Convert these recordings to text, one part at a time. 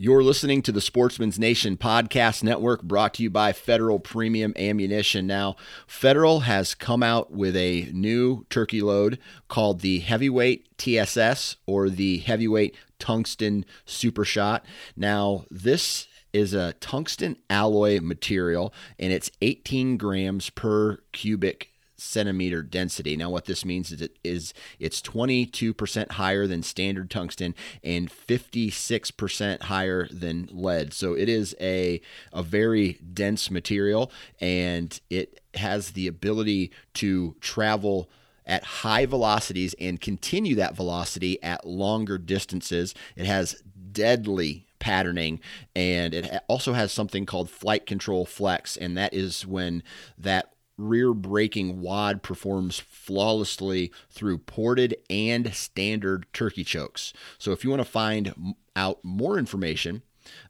You're listening to the Sportsman's Nation Podcast Network, brought to you by Federal Premium Ammunition. Now, Federal has come out with a new turkey load called the Heavyweight TSS, or the Heavyweight Tungsten Super Shot. Now, this is a tungsten alloy material, and it's 18 grams per cubic centimeter density. Now, what this means is it's 22% higher than standard tungsten and 56% higher than lead. So it is a very dense material, and it has the ability to travel at high velocities and continue that velocity at longer distances. It has deadly patterning, and it also has something called flight control flex, and that is when that rear braking wad performs flawlessly through ported and standard turkey chokes. So if you want to find out more information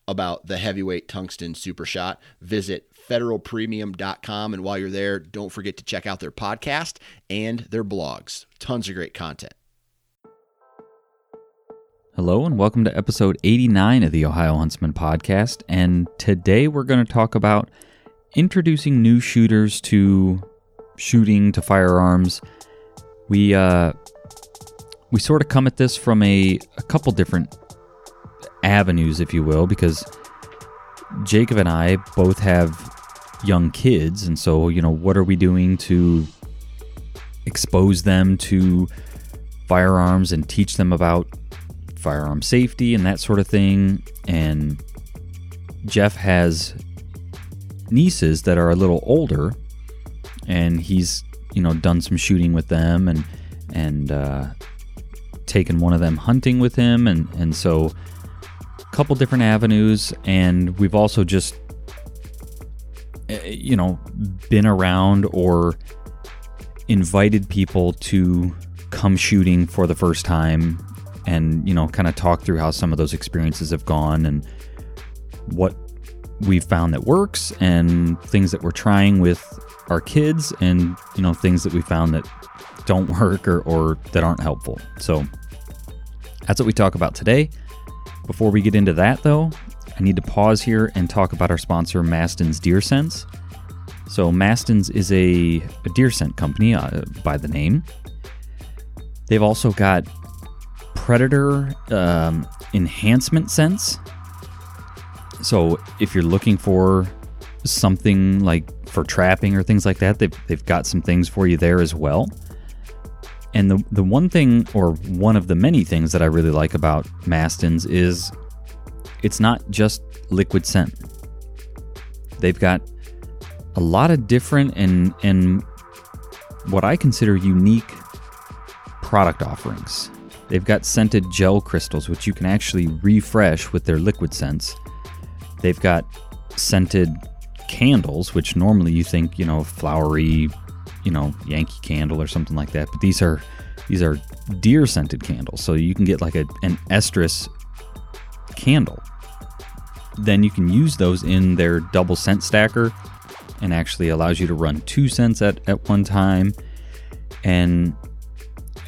about the Heavyweight Tungsten Super Shot, visit federalpremium.com. And while you're there, don't forget to check out their podcast and their blogs. Tons of great content. Hello and welcome to episode 89 of the Ohio Huntsman podcast. And today we're going to talk about introducing new shooters to shooting, to firearms. We sort of come at this from a couple different avenues, if you will, because Jacob and I both have young kids, and so, you know, what are we doing to expose them to firearms and teach them about firearm safety and that sort of thing? And Jeff has nieces that are a little older, and he's, you know, done some shooting with them and taken one of them hunting with him, and so a couple different avenues. And we've also just, you know, been around or invited people to come shooting for the first time and, you know, kind of talk through how some of those experiences have gone and what we've found that works and things that we're trying with our kids, and, you know, things that we found that don't work or that aren't helpful. So that's what we talk about today. Before we get into that, though, I need to pause here and talk about our sponsor, Mast'n's Deer Scents. So Mast'n's is a deer scent company by the name. They've also got predator enhancement scents. So if you're looking for something like for trapping or things like that, they've got some things for you there as well. And the one thing, or one of the many things that I really like about Mast'n's is it's not just liquid scent. They've got a lot of different and what I consider unique product offerings. They've got scented gel crystals, which you can actually refresh with their liquid scents. They've got scented candles, which normally you think, you know, flowery, you know, Yankee candle or something like that. But these are deer scented candles. So you can get like an estrus candle. Then you can use those in their double scent stacker, and actually allows you to run two scents at one time. And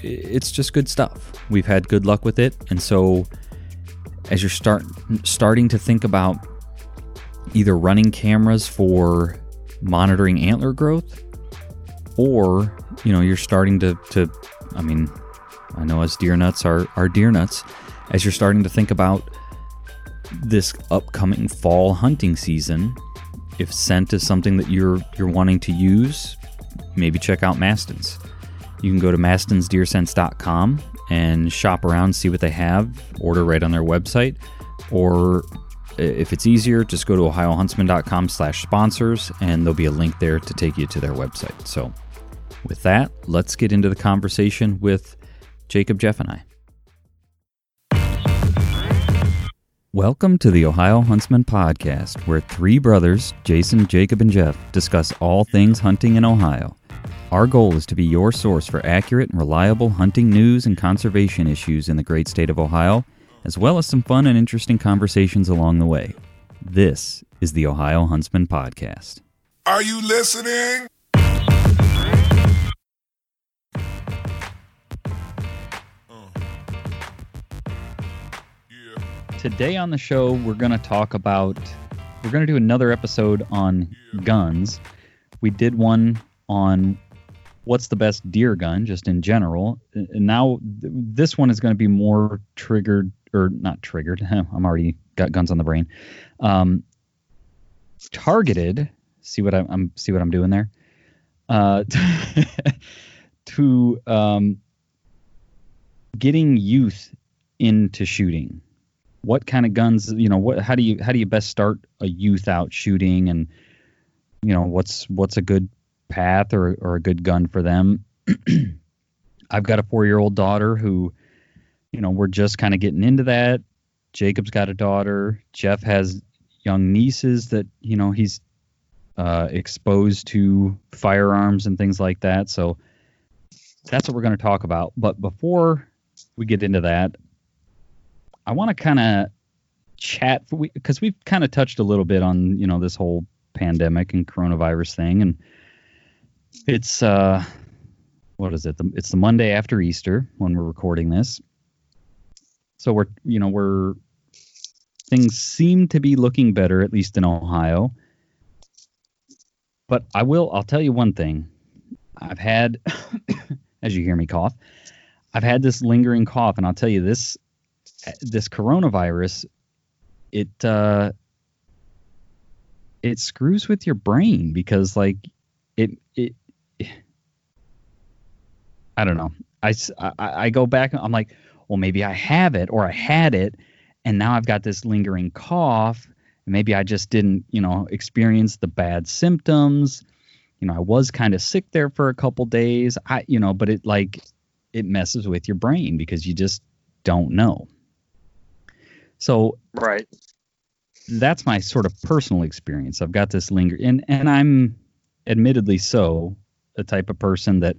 it's just good stuff. We've had good luck with it. And so as you're starting to think about either running cameras for monitoring antler growth, or, you know, you're starting to I mean, I know us deer nuts are deer nuts, as you're starting to think about this upcoming fall hunting season, if scent is something that you're wanting to use, maybe check out Mast'n's. You can go to MastinsDeerSense.com and shop around, see what they have, order right on their website, or if it's easier, just go to OhioHuntsman.com/sponsors, and there'll be a link there to take you to their website. So with that, let's get into the conversation with Jacob, Jeff, and I. Welcome to the Ohio Huntsman Podcast, where three brothers, Jason, Jacob, and Jeff, discuss all things hunting in Ohio. Our goal is to be your source for accurate and reliable hunting news and conservation issues in the great state of Ohio, as well as some fun and interesting conversations along the way. This is the Ohio Huntsman Podcast. Are you listening? Today on the show, we're going to talk about, we're going to do another episode on guns. We did one on what's the best deer gun, just in general. And now this one is going to be more triggered, or not triggered. I'm already got guns on the brain. Targeted. See what I'm doing there. To getting youth into shooting. What kind of guns? You know, what? How do you best start a youth out shooting? And you know, what's a good path or a good gun for them? I've got a 4-year-old daughter who, you know, we're just kind of getting into that. Jacob's got a daughter. Jeff has young nieces that, you know, he's exposed to firearms and things like that. So that's what we're going to talk about. But before we get into that, I want to kind of chat, because we've kind of touched a little bit on, you know, this whole pandemic and coronavirus thing. And it's, what is it? It's the Monday after Easter when we're recording this. So things seem to be looking better, at least in Ohio. But I'll tell you one thing. I've had, as you hear me cough, I've had this lingering cough, and I'll tell you this coronavirus, it screws with your brain, because like it I don't know. I go back and I'm like, well, maybe I have it, or I had it, and now I've got this lingering cough. And maybe I just didn't, you know, experience the bad symptoms. You know, I was kind of sick there for a couple days. But it like it messes with your brain because you just don't know. So right, that's my sort of personal experience. I've got this lingering, and I'm admittedly so the type of person that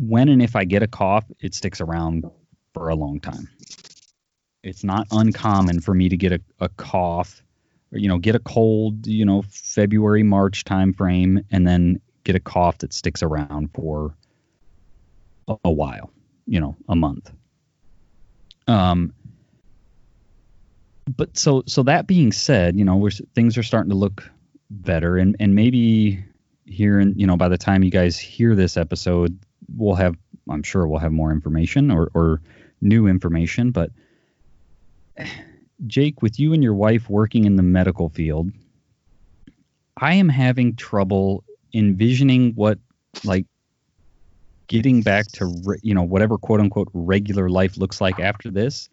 when and if I get a cough, it sticks around for a long time. It's not uncommon for me to get a cough, or, you know, get a cold, you know, February, March time frame, and then get a cough that sticks around for a while, you know, a month. But so that being said, you know, things are starting to look better, and maybe here, and you know, by the time you guys hear this episode, I'm sure we'll have more information or new information. But Jake, with you and your wife working in the medical field, I am having trouble envisioning what, like, getting back to, you know, whatever quote unquote regular life looks like after this,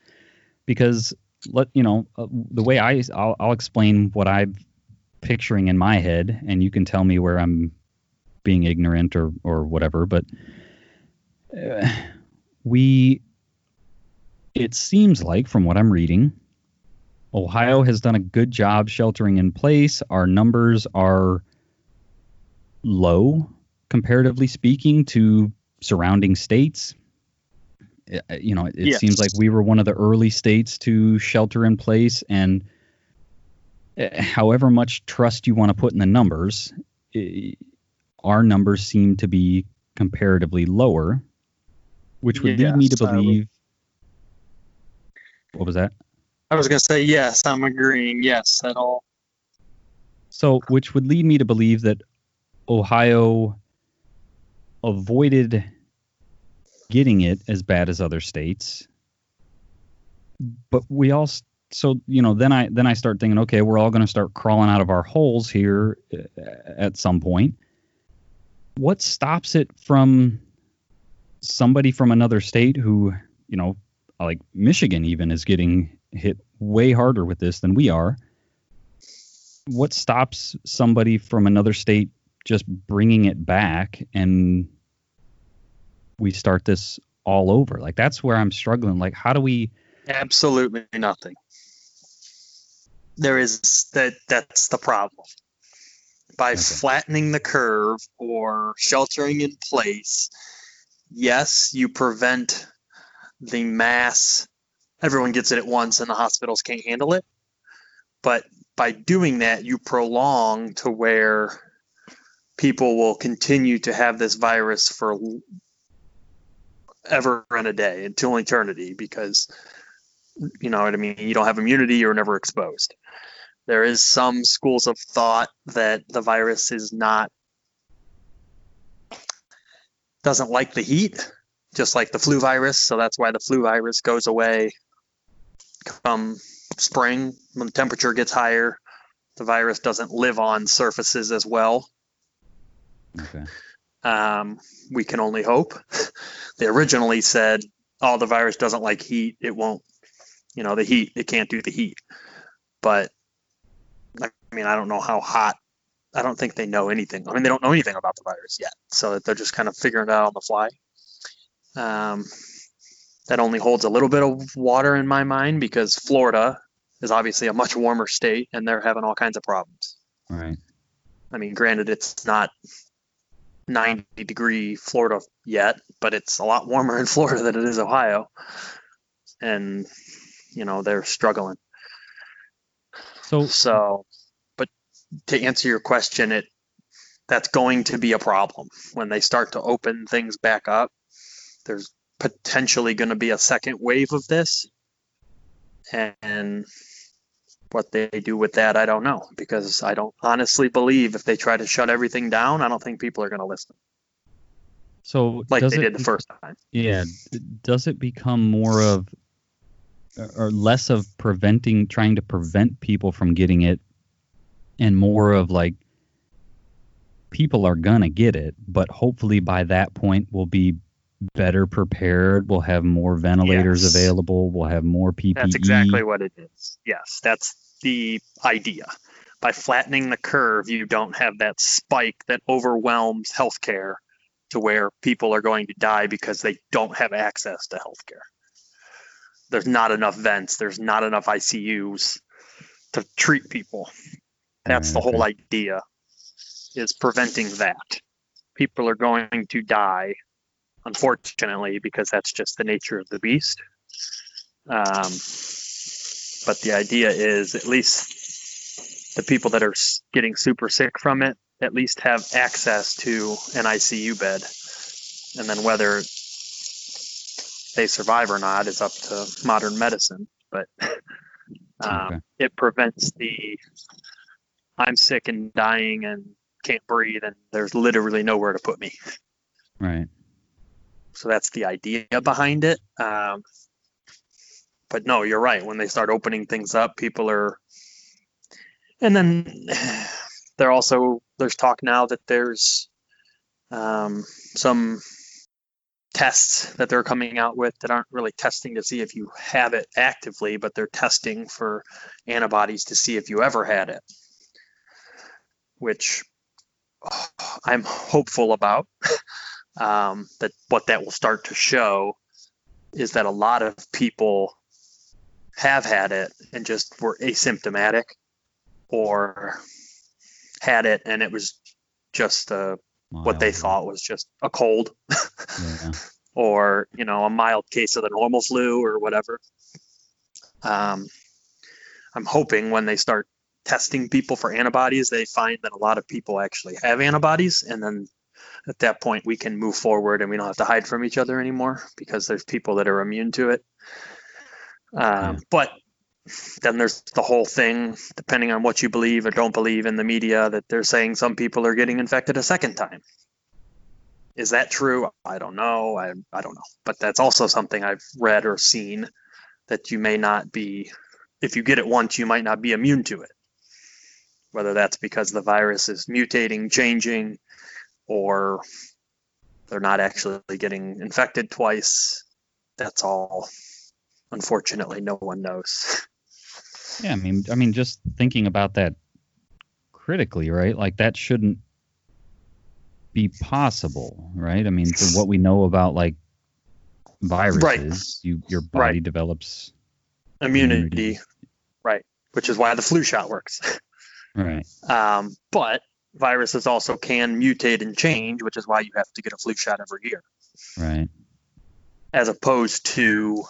because the way I'll explain what I'm picturing in my head, and you can tell me where I'm being ignorant or whatever, but it seems like, from what I'm reading, Ohio has done a good job sheltering in place. Our numbers are low, comparatively speaking, to surrounding states. You know, it seems like we were one of the early states to shelter in place, and however much trust you want to put in the numbers, our numbers seem to be comparatively lower, which would lead me to believe. What was that? I was going to say, yes, I'm agreeing. Yes, at all. So, which would lead me to believe that Ohio avoided getting it as bad as other states. But we all, so, you know, then I start thinking, okay, we're all going to start crawling out of our holes here at some point. What stops it from somebody from another state who, you know, like Michigan even is getting hit way harder with this than we are. What stops somebody from another state just bringing it back and we start this all over? Like, that's where I'm struggling. Like, how do we? Absolutely nothing. There is that. That's the problem. By flattening the curve or sheltering in place, yes, you prevent the mass, everyone gets it at once and the hospitals can't handle it. But by doing that, you prolong to where people will continue to have this virus for ever and a day, until eternity, because you know what I mean? You don't have immunity, you're never exposed. There is some schools of thought that the virus doesn't like the heat, just like the flu virus. So that's why the flu virus goes away come spring when the temperature gets higher. The virus doesn't live on surfaces as well. Okay. We can only hope. They originally said, oh, the virus doesn't like heat. It won't, the heat, it can't do the heat. But I don't know how hot. I don't think they know anything. They don't know anything about the virus yet. So they're just kind of figuring it out on the fly. That only holds a little bit of water in my mind because Florida is obviously a much warmer state and they're having all kinds of problems. Right. Granted, it's not 90-degree Florida yet, but it's a lot warmer in Florida than it is Ohio. And, they're struggling. So, but to answer your question, that's going to be a problem. When they start to open things back up, there's potentially going to be a second wave of this. And what they do with that, I don't know, because I don't honestly believe if they try to shut everything down, I don't think people are going to listen. So like they did the first time. Yeah. Does it become more of or less of trying to prevent people from getting it and more of like people are going to get it, but hopefully by that point we'll be better prepared. We'll have more ventilators available. We'll have more PPE. That's exactly what it is. Yes, that's the idea. By flattening the curve, you don't have that spike that overwhelms healthcare to where people are going to die because they don't have access to healthcare. There's not enough vents. There's not enough ICUs to treat people. That's the whole idea, is preventing that. People are going to die, unfortunately, because that's just the nature of the beast. But the idea is at least the people that are getting super sick from it at least have access to an ICU bed. And then whether they survive or not is up to modern medicine. But it prevents the I'm sick and dying and can't breathe and there's literally nowhere to put me. Right. So that's the idea behind it. But no, you're right. When they start opening things up, people are, and then there's talk now that there's some tests that they're coming out with that aren't really testing to see if you have it actively, but they're testing for antibodies to see if you ever had it, which I'm hopeful about. That what that will start to show is that a lot of people have had it and just were asymptomatic or had it and it was just what they thought was just a cold or, a mild case of the normal flu or whatever. I'm hoping when they start testing people for antibodies, they find that a lot of people actually have antibodies, and then at that point, we can move forward and we don't have to hide from each other anymore because there's people that are immune to it. But then there's the whole thing, depending on what you believe or don't believe in the media, that they're saying some people are getting infected a second time. Is that true? I don't know. I don't know. But that's also something I've read or seen, that you may not be, if you get it once, you might not be immune to it. Whether that's because the virus is mutating, changing, or they're not actually getting infected twice. That's all. Unfortunately, no one knows. Yeah, just thinking about that critically, right? Like that shouldn't be possible, right? For what we know about like viruses, your body develops immunity, right? Which is why the flu shot works, right? But viruses also can mutate and change, which is why you have to get a flu shot every year. Right. As opposed to,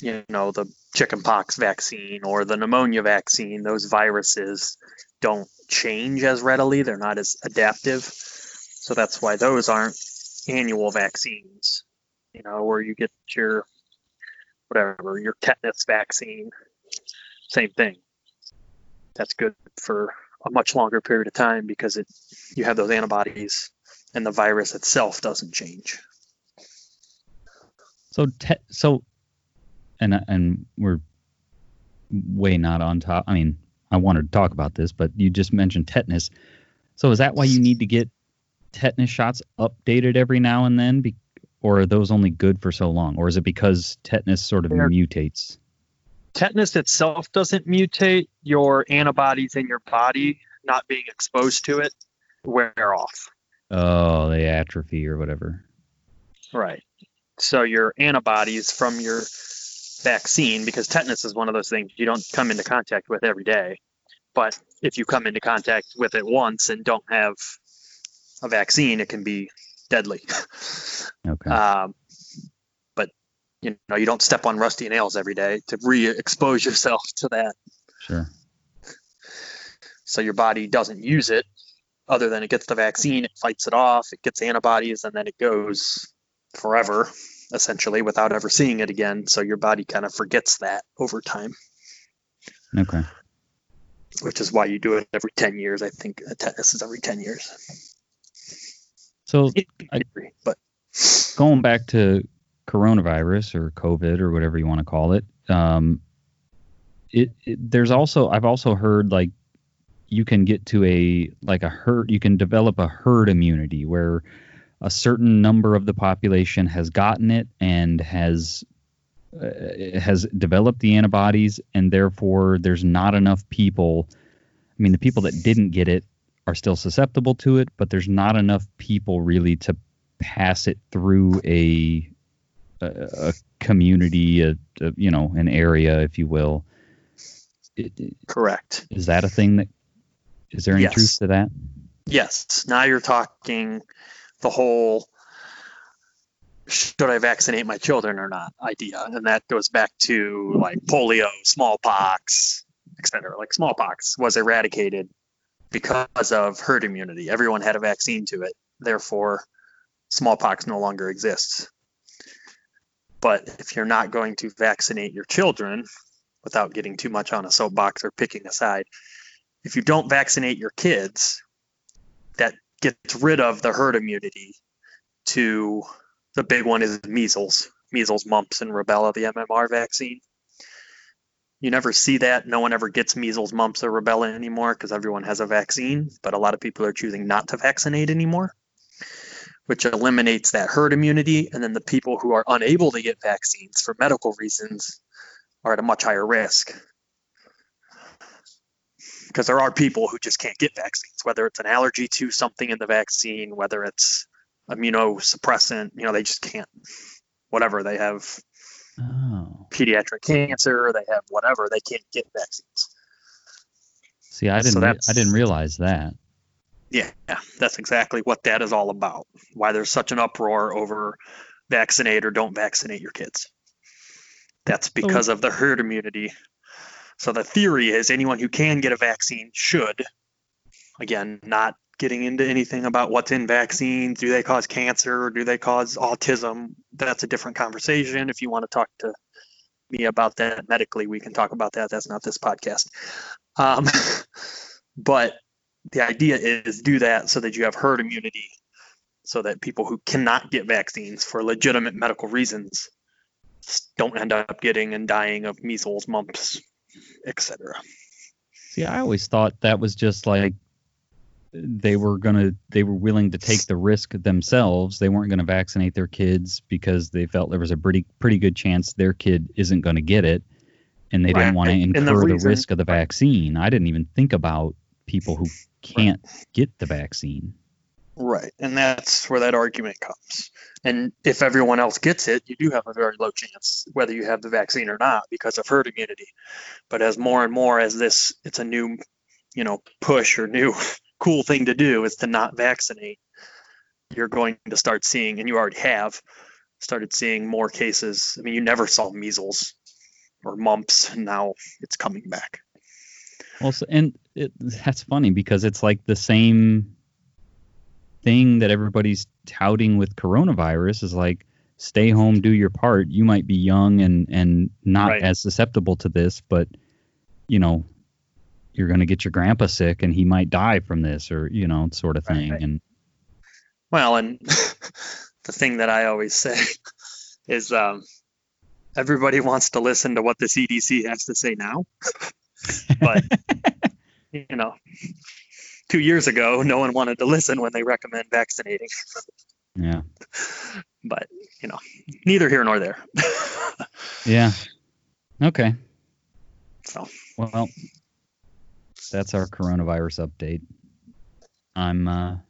the chickenpox vaccine or the pneumonia vaccine, those viruses don't change as readily. They're not as adaptive. So that's why those aren't annual vaccines, where you get your whatever, your tetanus vaccine, same thing. That's good for a much longer period of time because you have those antibodies and the virus itself doesn't change. So we're way not on top. I mean, I wanted to talk about this, but you just mentioned tetanus. So is that why you need to get tetanus shots updated every now and then, or are those only good for so long? Or is it because tetanus sort of mutates? Tetanus itself doesn't mutate. Your antibodies in your body, not being exposed to it, wear off. Oh, they atrophy or whatever. Right. So your antibodies from your vaccine, because tetanus is one of those things you don't come into contact with every day. But if you come into contact with it once and don't have a vaccine, it can be deadly. Okay. But you know, you don't step on rusty nails every day to re-expose yourself to that. Sure. So your body doesn't use it, other than it gets the vaccine, it fights it off, it gets antibodies, and then it goes forever, essentially, without ever seeing it again. So your body kind of forgets that over time. Okay. Which is why you do it every 10 years. I think tetanus is every 10 years. So going back to coronavirus or COVID or whatever you want to call it, I've also heard like you can get to a herd, you can develop a herd immunity where a certain number of the population has gotten it and has developed the antibodies, and therefore there's not enough people. I mean, the people that didn't get it are still susceptible to it, but there's not enough people really to pass it through a community, an area, if you will. Correct. Is that a thing that, is there any truth to that? Yes. Now you're talking the whole, should I vaccinate my children or not idea. And that goes back to like polio, smallpox, et cetera. Like smallpox was eradicated because of herd immunity. Everyone had a vaccine to it. Therefore, smallpox no longer exists. But if you're not going to vaccinate your children, without getting too much on a soapbox or picking a side, if you don't vaccinate your kids, that gets rid of the herd immunity to the big one is measles, mumps, and rubella, the MMR vaccine. You never see that. No one ever gets measles, mumps, or rubella anymore because everyone has a vaccine, but a lot of people are choosing not to vaccinate anymore, which eliminates that herd immunity. And then the people who are unable to get vaccines for medical reasons are at a much higher risk, because there are people who just can't get vaccines, whether it's an allergy to something in the vaccine, whether it's immunosuppressant, they just can't, whatever. They have pediatric cancer, they have whatever, they can't get vaccines. See, I didn't realize that. Yeah, that's exactly what that is all about. Why there's such an uproar over vaccinate or don't vaccinate your kids. That's because of the herd immunity. So the theory is anyone who can get a vaccine should. Again, not getting into anything about what's in vaccines. Do they cause cancer or do they cause autism? That's a different conversation. If you want to talk to me about that medically, we can talk about that. That's not this podcast. But the idea is do that so that you have herd immunity, so that people who cannot get vaccines for legitimate medical reasons don't end up getting and dying of measles, mumps, etc. See, I always thought that was just like they were willing to take the risk themselves. They weren't going to vaccinate their kids because they felt there was a pretty good chance their kid isn't going to get it, and they didn't want to incur the risk of the vaccine. I didn't even think about people who can't get the vaccine. Right, and that's where that argument comes. And if everyone else gets it, you do have a very low chance, whether you have the vaccine or not, because of herd immunity. But as more and more as this, it's a new, push or new cool thing to do is to not vaccinate. You're going to start seeing, and you already have started seeing more cases. I mean, you never saw measles or mumps, and now it's coming back. Well, that's funny because it's like the same thing that everybody's touting with coronavirus is like stay home, do your part. You might be young and not right. as susceptible to this, but, you know, you're going to get your grandpa sick and he might die from this, or, you know, sort of thing. Right. And well, and the thing that I always say is everybody wants to listen to what the CDC has to say now. But, you know, 2 years ago, no one wanted to listen when they recommend vaccinating. Yeah. But, you know, neither here nor there. Yeah. Okay. So, well, that's our coronavirus update. I'm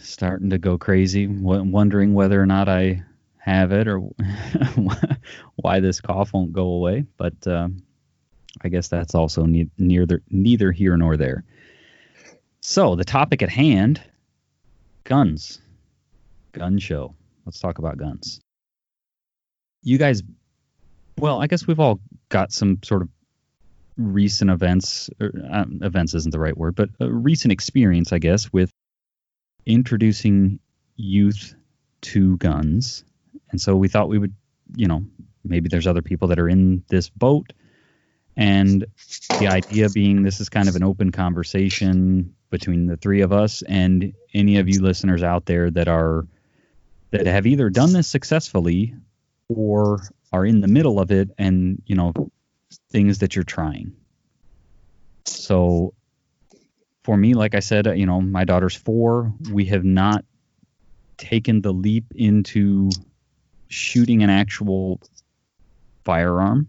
starting to go crazy, wondering whether or not I have it or why this cough won't go away. But I guess that's also neither here nor there. So the topic at hand, guns, gun show. Let's talk about guns. You guys, well, I guess we've all got some sort of recent events, or, events isn't the right word, but a recent experience, I guess, with introducing youth to guns. And so we thought we would, you know, maybe there's other people that are in this boat. And the idea being this is kind of an open conversation between the three of us and any of you listeners out there that have either done this successfully or are in the middle of it and, you know, things that you're trying. So for me, like I said, you know, my daughter's 4. We have not taken the leap into shooting an actual firearm.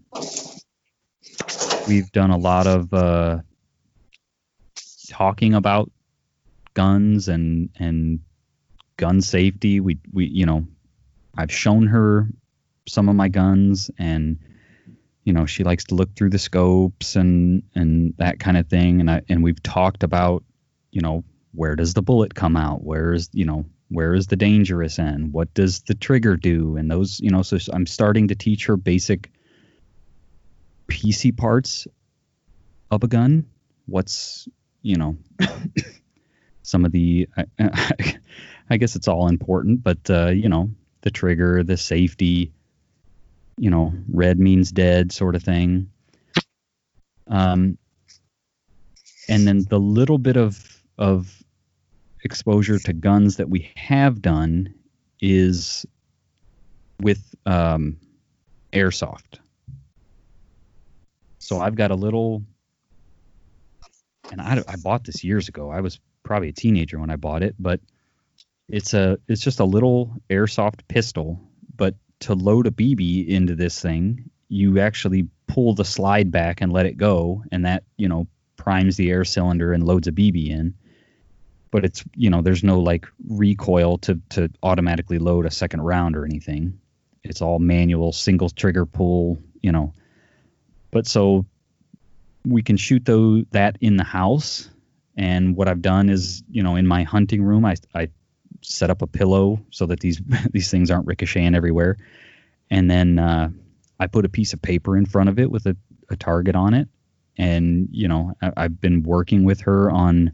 We've done a lot of talking about guns and gun safety. We you know, I've shown her some of my guns, and you know, she likes to look through the scopes and that kind of thing. And we've talked about, you know, where does the bullet come out? Where is the dangerous end? What does the trigger do? And those, you know, so I'm starting to teach her basic PC parts of a gun. What's, you know, some of the, I guess it's all important, but, you know, the trigger, the safety, you know, red means dead sort of thing. And then the little bit of exposure to guns that we have done is with airsoft. So I've got a little, and I bought this years ago. I was probably a teenager when I bought it, but it's just a little airsoft pistol. But to load a BB into this thing, you actually pull the slide back and let it go, and that, you know, primes the air cylinder and loads a BB in. But it's, you know, there's no like recoil to automatically load a second round or anything. It's all manual, single trigger pull, you know. But so we can shoot that in the house. And what I've done is, you know, in my hunting room, I set up a pillow so that these things aren't ricocheting everywhere. And then I put a piece of paper in front of it with a target on it. And, you know, I've been working with her on,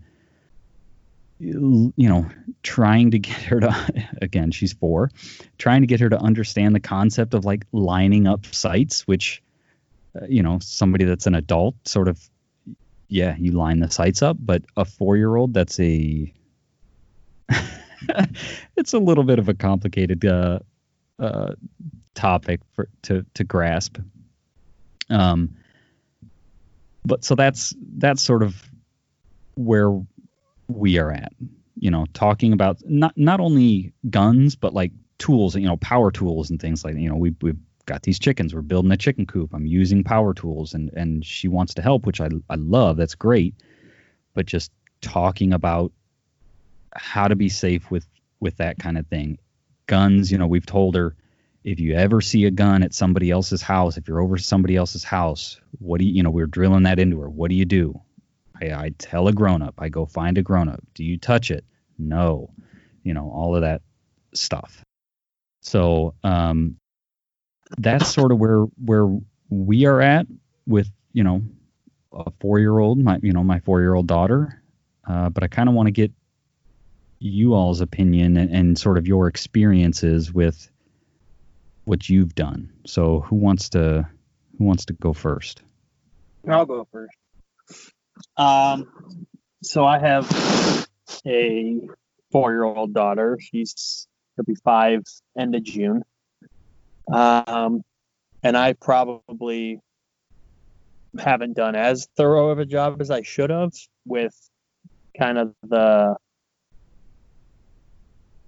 you know, trying to get her to, again, she's 4, trying to get her to understand the concept of like lining up sights, which, you know, somebody that's an adult sort of, yeah, you line the sights up, but a 4-year-old, that's a, it's a little bit of a complicated topic to grasp. But so that's sort of where we are at, you know, talking about not only guns, but like tools, you know, power tools and things like that. You know, we've got these chickens. We're building a chicken coop. I'm using power tools, and she wants to help, which I love. That's great. But just talking about how to be safe with that kind of thing. Guns, you know, we've told her, if you ever see a gun at somebody else's house, if you're over somebody else's house, what do you, you know, we're drilling that into her. What do you do? I tell a grown-up. I go find a grown-up. Do you touch it? No. You know, all of that stuff. So, that's sort of where we are at with, you know, a 4-year-old, my 4-year-old daughter. But I kind of want to get you all's opinion and sort of your experiences with what you've done. So who wants to go first? I'll go first. So I have a 4-year-old daughter. She'll be 5 end of June. And I probably haven't done as thorough of a job as I should have with kind of the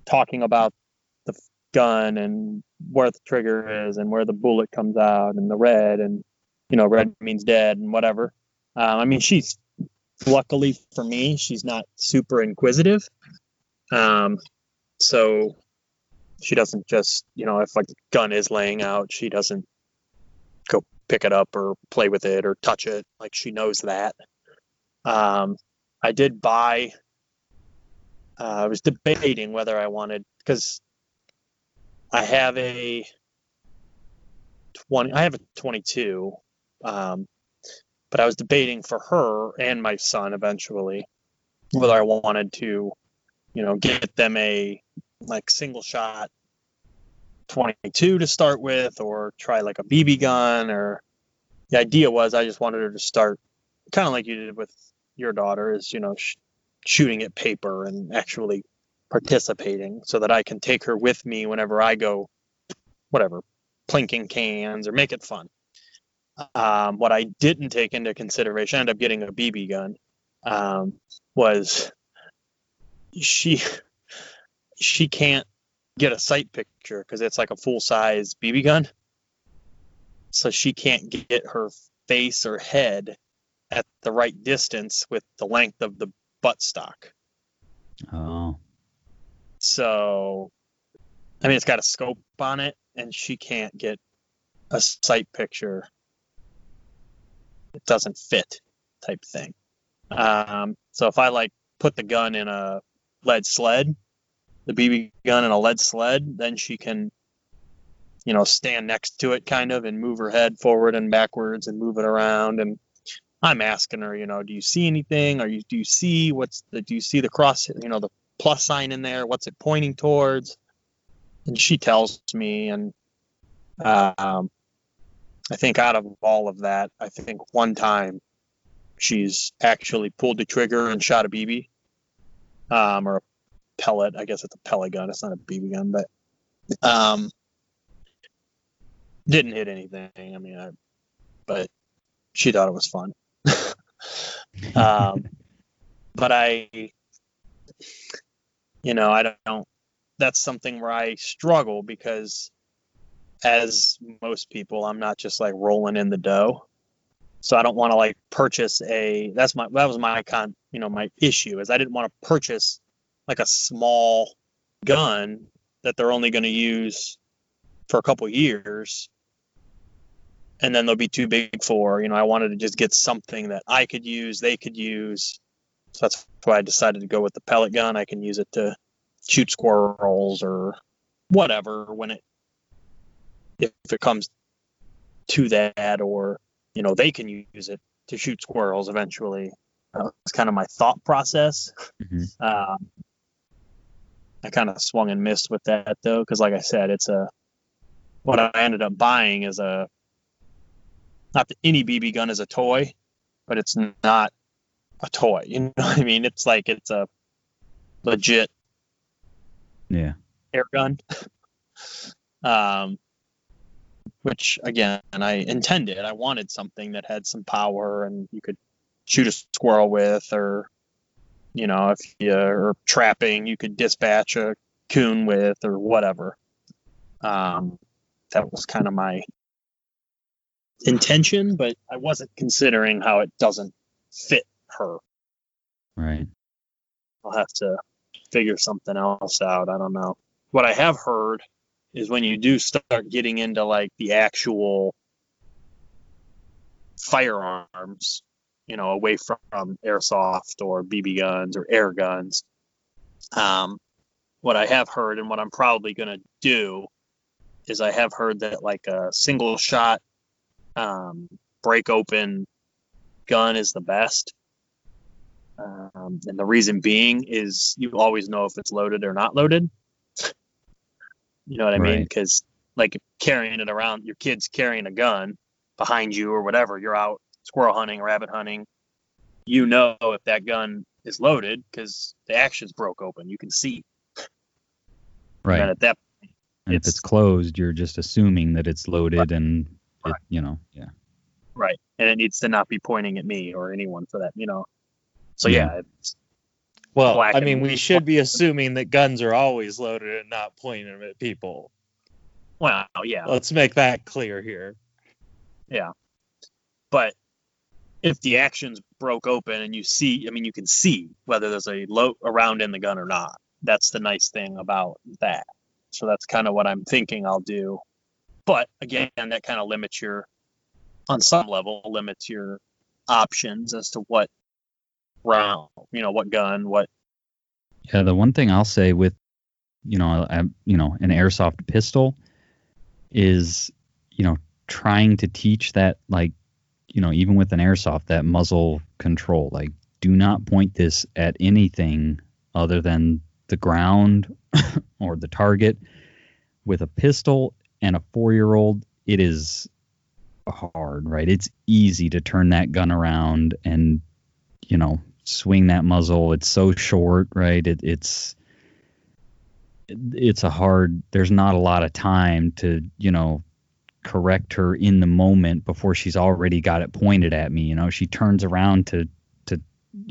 talking about the gun and where the trigger is and where the bullet comes out and the red and, you know, red means dead and whatever. I mean, she's luckily for me, she's not super inquisitive. So she doesn't just, you know, if like a gun is laying out, she doesn't go pick it up or play with it or touch it. Like she knows that. I did buy, I was debating whether I wanted, because I have a 22, but I was debating for her and my son eventually whether I wanted to, you know, get them a like single shot 22 to start with, or try like a BB gun. Or the idea was I just wanted her to start kind of like you did with your daughter, is, you know, shooting at paper and actually participating, so that I can take her with me whenever I go, whatever, plinking cans or make it fun. What I didn't take into consideration, I ended up getting a BB gun, was she can't get a sight picture because it's like a full-size BB gun. So she can't get her face or head at the right distance with the length of the buttstock. Oh. So, I mean, it's got a scope on it, and she can't get a sight picture. It doesn't fit type thing. So if I, like, put the gun in a lead sled, the BB gun in a lead sled, then she can, you know, stand next to it kind of and move her head forward and backwards and move it around. And I'm asking her, you know, do you see anything? Or do you see do you see the cross, you know, the plus sign in there? What's it pointing towards? And she tells me. And I think out of all of that, I think one time she's actually pulled the trigger and shot a BB, or a pellet. I guess it's a pellet gun. It's not a BB gun, but didn't hit anything. I mean, but she thought it was fun. But I don't. That's something where I struggle, because, as most people, I'm not just like rolling in the dough. So I don't want to like purchase my issue is I didn't want to purchase like a small gun that they're only going to use for a couple years, and then they'll be too big for, you know, I wanted to just get something that I could use, they could use. So that's why I decided to go with the pellet gun. I can use it to shoot squirrels or whatever when it, if it comes to that, or, you know, they can use it to shoot squirrels eventually. It's kind of my thought process. Mm-hmm. I kind of swung and missed with that, though, because like I said, what I ended up buying is not that any BB gun is a toy, but it's not a toy. You know what I mean? It's like, it's a legit air gun. Which, again, I wanted something that had some power and you could shoot a squirrel with, or, you know, if you're trapping, you could dispatch a coon with, or whatever. That was kind of my intention, but I wasn't considering how it doesn't fit her. Right. I'll have to figure something else out. I don't know. What I have heard is when you do start getting into like the actual firearms, you know, away from airsoft or BB guns or air guns, what I have heard and what I'm probably going to do is I have heard that like a single shot break open gun is the best. And the reason being is you always know if it's loaded or not loaded. You know what I mean? Because like carrying it around, your kid's carrying a gun behind you or whatever, you're out squirrel hunting, rabbit hunting, you know if that gun is loaded because the action's broke open, you can see. Right. And at that point, and if it's closed, you're just assuming that it's loaded, right. And it, right. You know, yeah. Right. And it needs to not be pointing at me or anyone for that, you know. So yeah. It's, well, I mean, we should be assuming that guns are always loaded and not pointing them at people. Well, yeah. Let's make that clear here. Yeah. But if the action's broke open and you see, I mean, you can see whether there's a round in the gun or not. That's the nice thing about that. So that's kind of what I'm thinking I'll do. But again, that kind of limits your, on some level, limits your options as to what round, you know, what gun, what. Yeah, the one thing I'll say with, an airsoft pistol is, trying to teach that, like, even with an airsoft, that muzzle control, like, do not point this at anything other than the ground or the target. With a pistol and a 4-year-old, it is hard, right? It's easy to turn that gun around and, swing that muzzle. It's so short, right? It's a hard, there's not a lot of time to, correct her in the moment before she's already got it pointed at me. She turns around to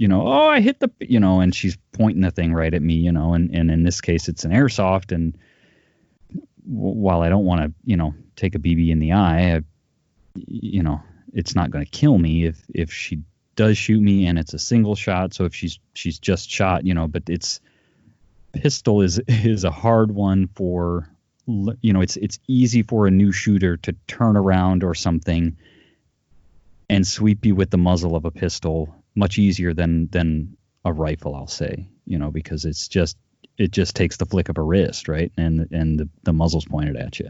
oh, I hit the, and she's pointing the thing right at me, and in this case it's an airsoft. And while I don't want to, take a BB in the eye, it's not going to kill me if she does shoot me, and it's a single shot. So if she's just shot, but it's pistol is a hard one for, it's easy for a new shooter to turn around or something and sweep you with the muzzle of a pistol, much easier than a rifle, I'll say, because it just takes the flick of a wrist, right? And the muzzle's pointed at you.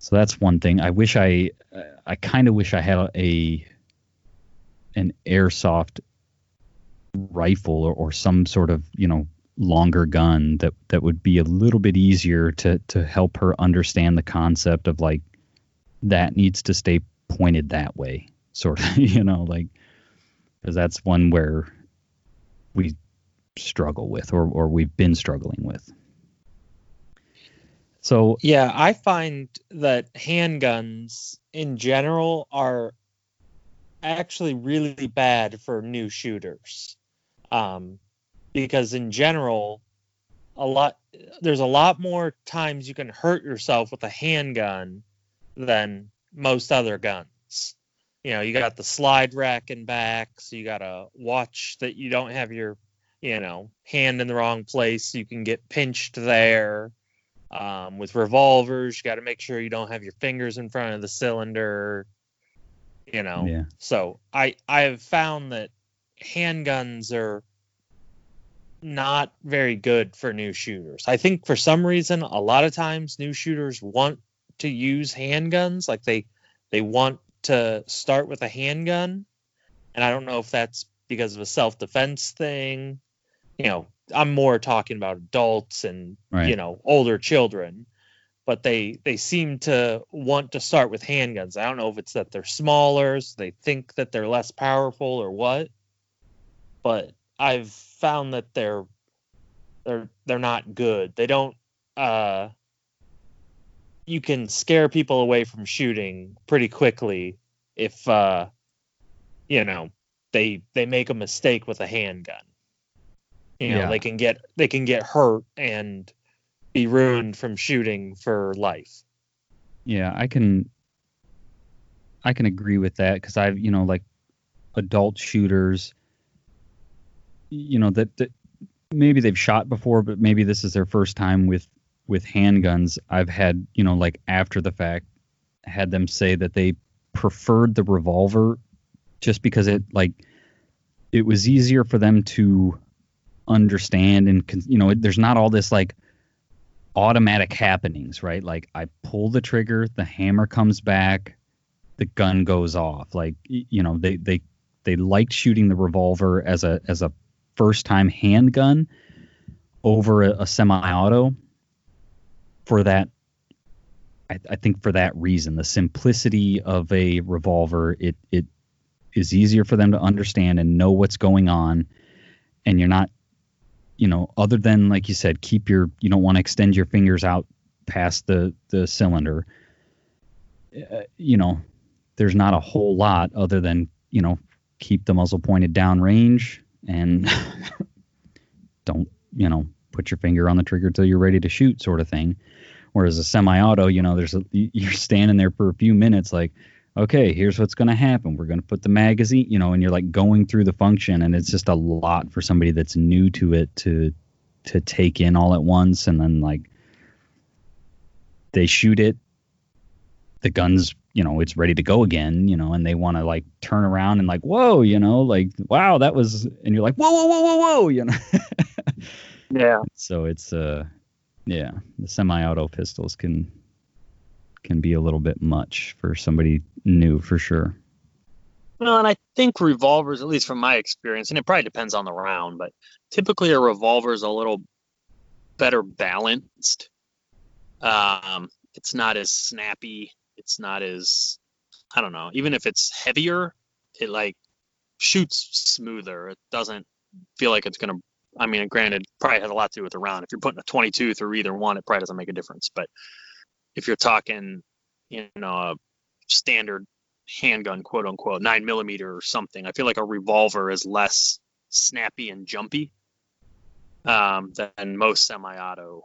So that's one thing. I wish I kind of wish I had an airsoft rifle or some sort of, longer gun that would be a little bit easier to help her understand the concept of, like, that needs to stay pointed that way, sort of, because that's one where we struggle with or we've been struggling with. So yeah, I find that handguns in general are actually really bad for new shooters. Because in general, there's a lot more times you can hurt yourself with a handgun than most other guns. You got the slide rack and back, so you got to watch that you don't have your, hand in the wrong place. So you can get pinched there. With revolvers, you got to make sure you don't have your fingers in front of the cylinder. Yeah. So I have found that handguns are not very good for new shooters. I think for some reason, a lot of times new shooters want to use handguns. Like they want to start with a handgun. And I don't know if that's because of a self-defense thing. I'm more talking about adults and, right, older children. But they seem to want to start with handguns. I don't know if it's that they're smaller, so they think that they're less powerful or what. But I've found that they're not good. They don't. You can scare people away from shooting pretty quickly if they make a mistake with a handgun. Yeah. They can get hurt and be ruined from shooting for life. Yeah, I can agree with that, because I've like adult shooters, that maybe they've shot before, but maybe this is their first time with handguns. I've had, like after the fact, had them say that they preferred the revolver just because it was easier for them to understand, and there's not all this like automatic happenings, right? Like I pull the trigger, the hammer comes back, the gun goes off. Like, they liked shooting the revolver as a first time handgun over a semi-auto for that, I think for that reason, the simplicity of a revolver, it is easier for them to understand and know what's going on. And you're not, other than, like you said, you don't want to extend your fingers out past the cylinder. There's not a whole lot other than, keep the muzzle pointed down range and don't, put your finger on the trigger till you're ready to shoot, sort of thing. Whereas a semi-auto, you're standing there for a few minutes like, okay, here's what's going to happen. We're going to put the magazine, and you're like going through the function, and it's just a lot for somebody that's new to it to take in all at once. And then like they shoot it, the gun's, it's ready to go again, and they want to like turn around and like, whoa, like, wow, that was, and you're like, whoa, whoa, whoa, whoa, whoa, Yeah. So it's, the semi-auto pistols can be a little bit much for somebody new, for sure. Well, and I think revolvers, at least from my experience, and it probably depends on the round, but typically a revolver is a little better balanced. It's not as snappy. It's not as, I don't know, even if it's heavier, it like shoots smoother. It doesn't feel like it's going to, granted, probably has a lot to do with the round. If you're putting a 22 through either one, it probably doesn't make a difference. But if you're talking, a standard handgun, quote unquote, 9mm or something, I feel like a revolver is less snappy and jumpy than most semi-auto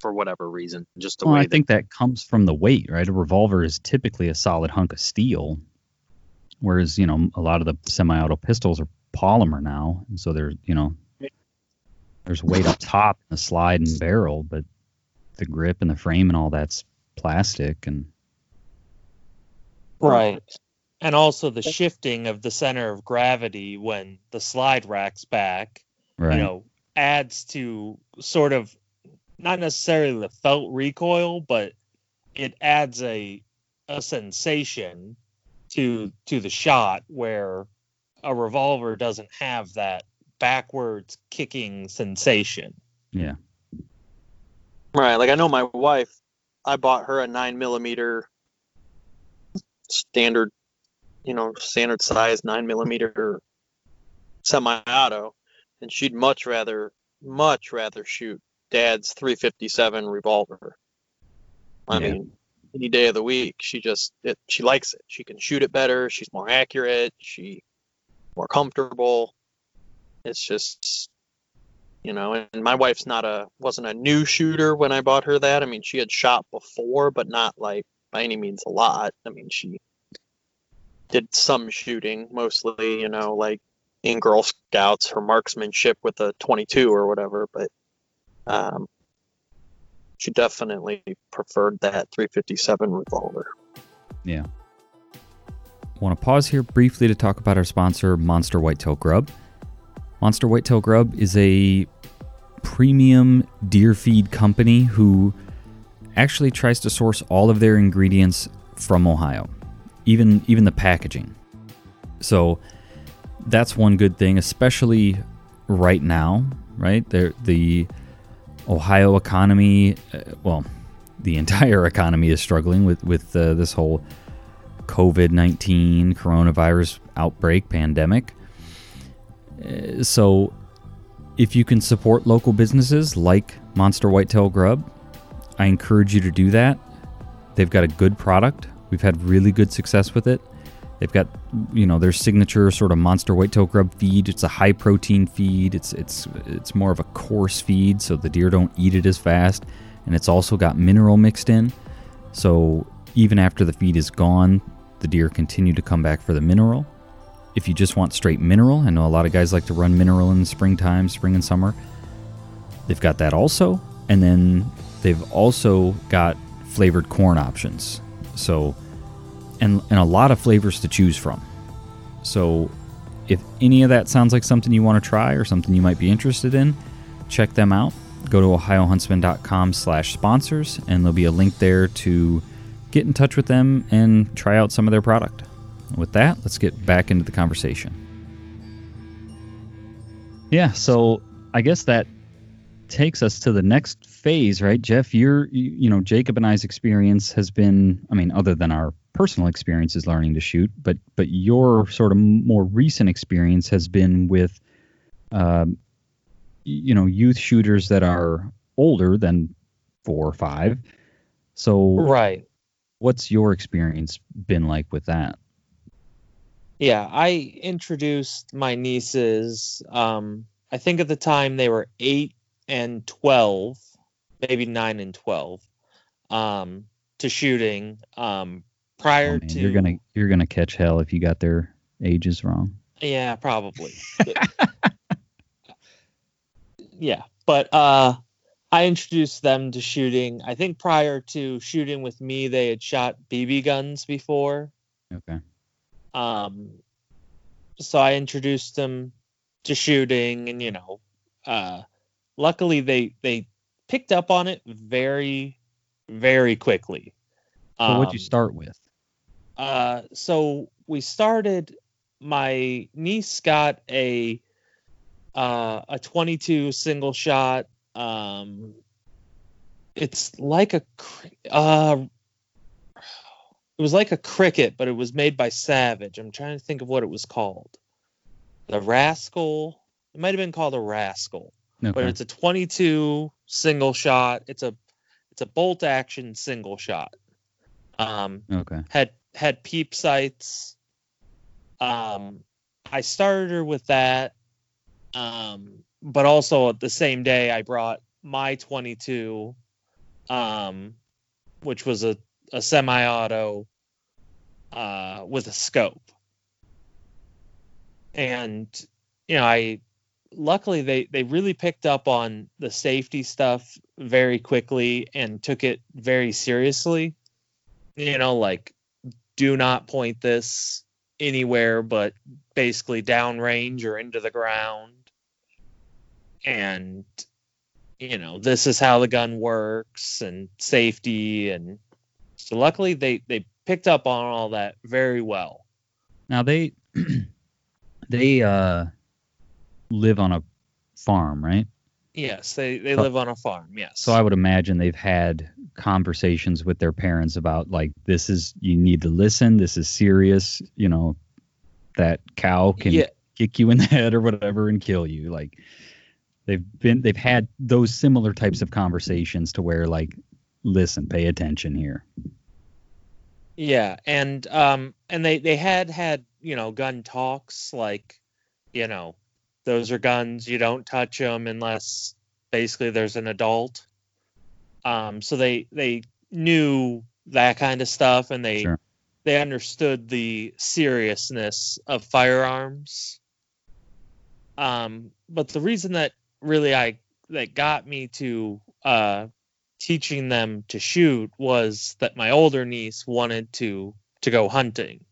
for whatever reason. Just the way I think that comes from the weight, right? A revolver is typically a solid hunk of steel, whereas a lot of the semi-auto pistols are polymer now, and so they're there's weight up top in the slide and barrel, but the grip and the frame and all that's plastic. And right, and also the shifting of the center of gravity when the slide racks back, right, adds to sort of not necessarily the felt recoil, but it adds a sensation to the shot, where a revolver doesn't have that backwards kicking sensation. Yeah. Right. Like I know my wife, I bought her a 9mm standard, standard size 9mm semi-auto, and she'd much rather shoot Dad's 357 revolver. I mean, any day of the week, she likes it. She can shoot it better. She's more accurate. She's more comfortable. It's just, and my wife's wasn't a new shooter when I bought her that. She had shot before, but not like by any means a lot. She did some shooting, mostly, like in Girl Scouts, her marksmanship with a 22 or whatever, but she definitely preferred that 357 revolver. Yeah. I want to pause here briefly to talk about our sponsor, Monster Whitetail Grub. Monster Whitetail Grub is a premium deer feed company who actually tries to source all of their ingredients from Ohio, even the packaging. So that's one good thing, especially right now, right? The Ohio economy, the entire economy is struggling with this whole COVID-19 coronavirus outbreak pandemic. So if you can support local businesses like Monster Whitetail Grub, I encourage you to do that. They've got a good product. We've had really good success with it. They've got, their signature sort of Monster Whitetail Grub feed. It's a high protein feed. It's more of a coarse feed, so the deer don't eat it as fast. And it's also got mineral mixed in. So even after the feed is gone, the deer continue to come back for the mineral. If you just want straight mineral, I know a lot of guys like to run mineral in the springtime, spring and summer. They've got that also. And then they've also got flavored corn options. So and a lot of flavors to choose from. So if any of that sounds like something you want to try or something you might be interested in, check them out. Go to OhioHuntsman.com/sponsors, and there'll be a link there to get in touch with them and try out some of their product. With that, let's get back into the conversation. Yeah, so I guess that takes us to the next phase, right, Jeff? Jacob and I's experience has been, I mean, other than our personal experience is learning to shoot, but your sort of more recent experience has been with, youth shooters that are older than 4 or 5. So right. What's your experience been like with that? Yeah, I introduced my nieces, I think at the time they were 8 and 12, maybe 9 and 12, to shooting prior to... You're gonna catch hell if you got their ages wrong. Yeah, probably. Yeah, but I introduced them to shooting. I think prior to shooting with me, they had shot BB guns before. Okay. So I introduced them to shooting, and luckily they picked up on it very, very quickly. So what'd you start with? So we started. My niece got a 22 single shot. It's like it was like a cricket, but it was made by Savage. I'm trying to think of what it was called. The Rascal. It might have been called a Rascal. Okay. But it's a 22 single shot. It's a bolt action single shot. Okay. Had peep sights. I started her with that. But also the same day I brought my 22, which was a semi-auto with a scope. And luckily they really picked up on the safety stuff very quickly and took it very seriously. Do not point this anywhere but basically downrange or into the ground. And this is how the gun works and safety, and so luckily they picked up on all that very well. Now they live on a farm, right? Yes, they live on a farm, yes. So I would imagine they've had conversations with their parents about, you need to listen, this is serious, that cow can kick you in the head or whatever and kill you. They've had those similar types of conversations to where, listen, pay attention here. Yeah, and they had gun talks, those are guns, you don't touch them unless basically there's an adult. So they knew that kind of stuff, and they understood the seriousness of firearms. But the reason that really that got me to teaching them to shoot was that my older niece wanted to go hunting.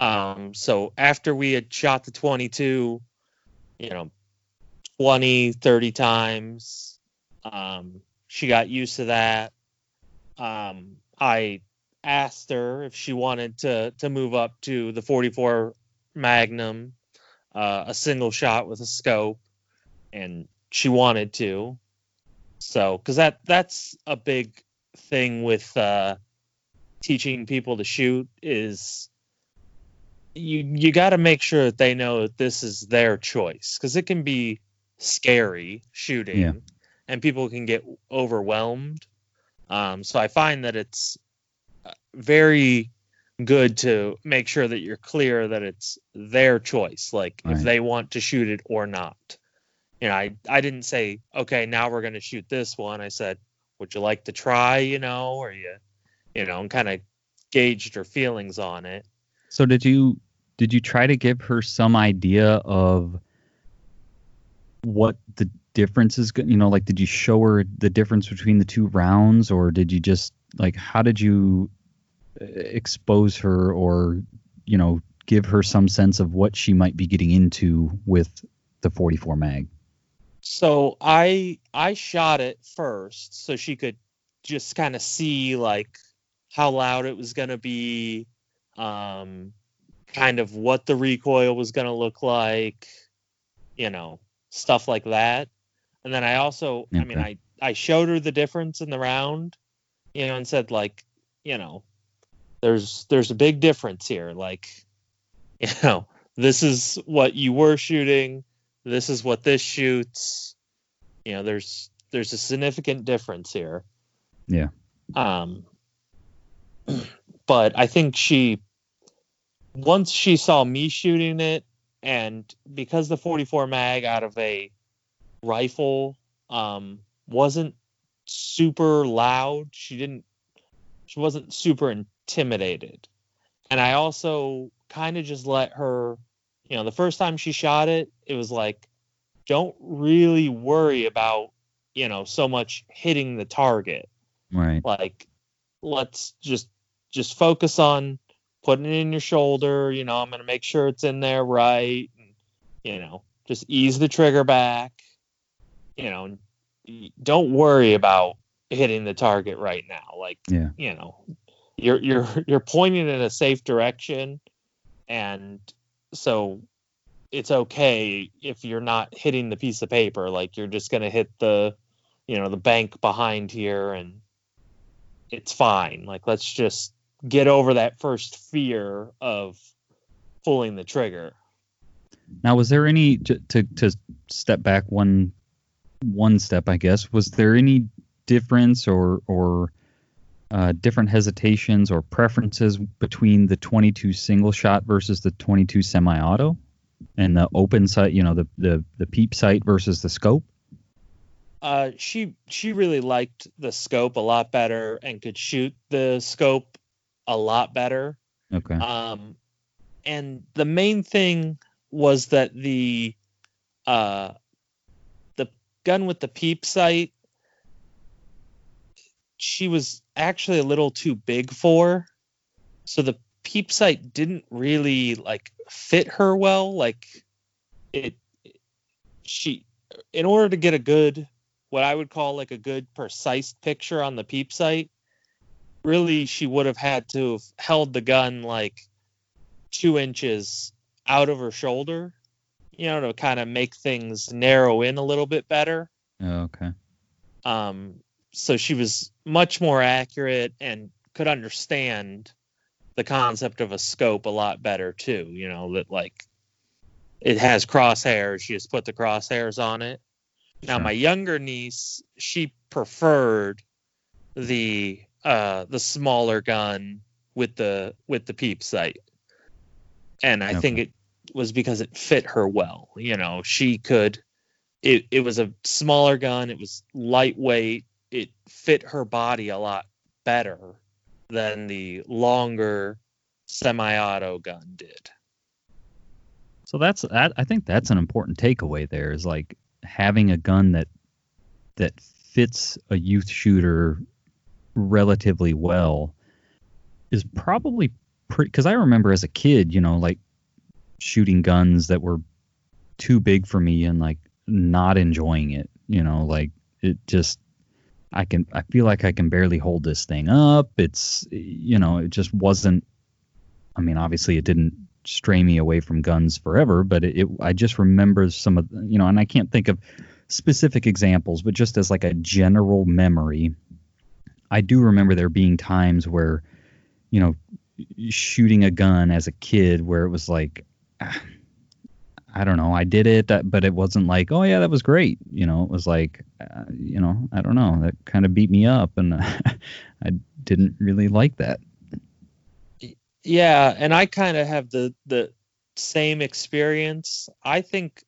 So after we had shot the 22, 20, 30 times, she got used to that. I asked her if she wanted to move up to the 44 Magnum, a single shot with a scope, and she wanted to. So, because that's a big thing with teaching people to shoot, is you got to make sure that they know that this is their choice, because it can be scary shooting, and people can get overwhelmed. So I find that it's very good to make sure that you're clear that it's their choice, right, if they want to shoot it or not. I didn't say, okay, now we're going to shoot this one. I said, would you like to try, or and kind of gauged her feelings on it. So did you try to give her some idea of what the difference is? Did you show her the difference between the two rounds, or did you just, how did you expose her or, give her some sense of what she might be getting into with the 44 mag? So I shot it first so she could just kind of see how loud it was going to be, kind of what the recoil was going to look like, stuff like that. And then I also, okay. I mean, I showed her the difference in the round, you know, and said, like, you know, there's a big difference here. Like, you know, this is what you were shooting. This is what this shoots. You know, there's a significant difference here. Yeah. But I think once she saw me shooting it, and because the 44 mag out of a rifle wasn't super loud, she wasn't super intimidated. And I also kind of just let her, you know, the first time she shot it, it was like, don't really worry about, you know, so much hitting the target. Right. Like, let's just focus on putting it in your shoulder. You know, I'm going to make sure it's in there right. And, you know, just ease the trigger back. You know, don't worry about hitting the target right now. Like, yeah. You know, you're pointing in a safe direction, and so it's okay if you're not hitting the piece of paper. Like, you're just going to hit the, you know, the bank behind here, and it's fine. Like, let's just get over that first fear of pulling the trigger. Now, was there any, to step back one step, I guess, was there any difference or different hesitations or preferences between the 22 single shot versus the 22 semi-auto and the open sight, you know, the peep sight versus the scope? She really liked the scope a lot better and could shoot the scope a lot better. Okay. And the main thing was that the gun with the peep sight, she was actually a little too big for, so the peep sight didn't really like fit her well. Like in order to get a good, what I would call like a good precise picture on the peep sight, really she would have had to have held the gun like 2 inches out of her shoulder, you know, to kind of make things narrow in a little bit better. Oh, okay. So she was much more accurate and could understand the concept of a scope a lot better too, you know, that like it has crosshairs. She just put the crosshairs on it. Now, sure. My younger niece, she preferred the smaller gun with the peep sight, and I think it was because it fit her well. You know, she could. It was a smaller gun. It was lightweight. It fit her body a lot better than the longer semi-auto gun did. So I think that's an important takeaway. There is like having a gun that fits a youth shooter relatively well is probably pretty, because I remember as a kid, you know, like shooting guns that were too big for me and like not enjoying it, you know, like it just, I feel like I can barely hold this thing up. It's, you know, it just wasn't, I mean, obviously it didn't stray me away from guns forever, but I just remember some of, you know, and I can't think of specific examples, but just as like a general memory, I do remember there being times where, you know, shooting a gun as a kid where it was like, I don't know, I did it, but it wasn't like, oh yeah, that was great. You know, it was like, you know, I don't know, that kind of beat me up, and I didn't really like that. Yeah, and I kind of have the same experience. I think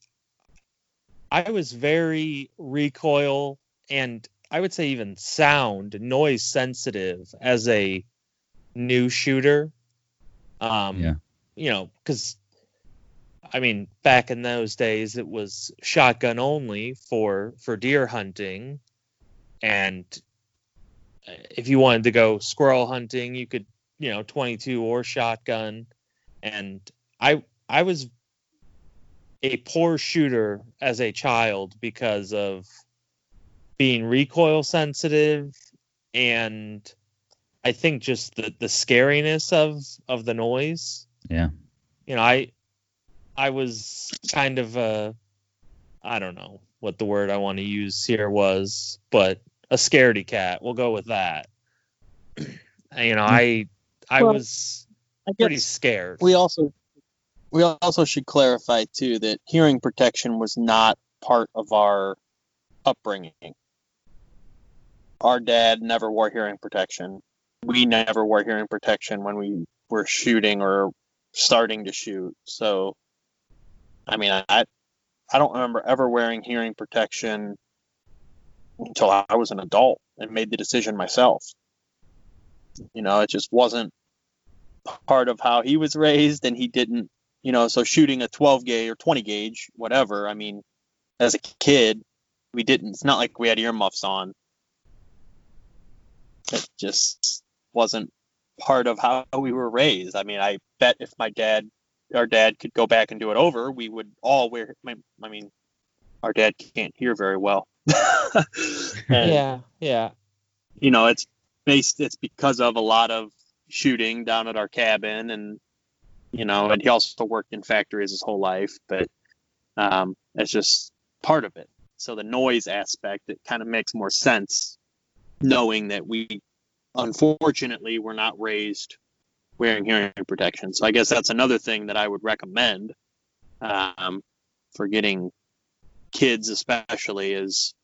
I was very recoil and I would say even sound, noise sensitive as a new shooter. Yeah. You know, because, I mean, back in those days, it was shotgun only for deer hunting. And if you wanted to go squirrel hunting, you could, you know, 22 or shotgun. And I was a poor shooter as a child because of being recoil sensitive, and I think just the scariness of the noise. Yeah. You know, I was kind of I don't know, what the word I want to use here was, but a scaredy cat. We'll go with that. You know, I was pretty scared. We also should clarify too that hearing protection was not part of our upbringing. Our dad never wore hearing protection. We never wore hearing protection when we were shooting or starting to shoot. So, I mean, I don't remember ever wearing hearing protection until I was an adult and made the decision myself. You know, it just wasn't part of how he was raised, and he didn't, you know, so shooting a 12 gauge or 20 gauge, whatever, I mean, as a kid, we didn't, it's not like we had earmuffs on. It just wasn't part of how we were raised. I mean, I bet if our dad could go back and do it over, we would all wear, I mean, our dad can't hear very well. And, yeah. You know, it's because of a lot of shooting down at our cabin, and, you know, and he also worked in factories his whole life, but it's just part of it. So the noise aspect, it kind of makes more sense knowing that we, unfortunately, were not raised wearing hearing protection. So I guess that's another thing that I would recommend for getting kids especially is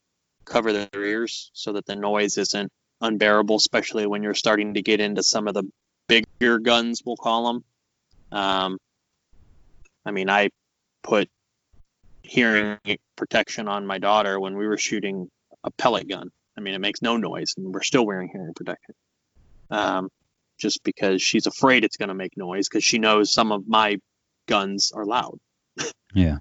cover their ears so that the noise isn't unbearable, especially when you're starting to get into some of the bigger guns, we'll call them. I mean, I put hearing protection on my daughter when we were shooting a pellet gun. I mean, it makes no noise, and we're still wearing hearing protection. Just because she's afraid it's going to make noise, because she knows some of my guns are loud. Yeah.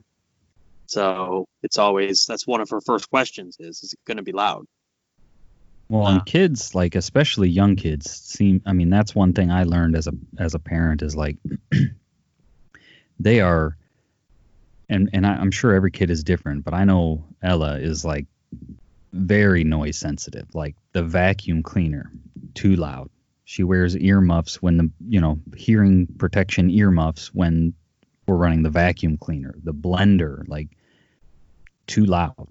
So it's always, that's one of her first questions is it going to be loud? Well, and kids, like, especially young kids seem, I mean, that's one thing I learned as a parent is, like, they are, and I'm sure every kid is different, but I know Ella is, like, very noise sensitive, like the vacuum cleaner, too loud. She wears earmuffs when the, you know, hearing protection earmuffs when we're running the vacuum cleaner, the blender, like, too loud.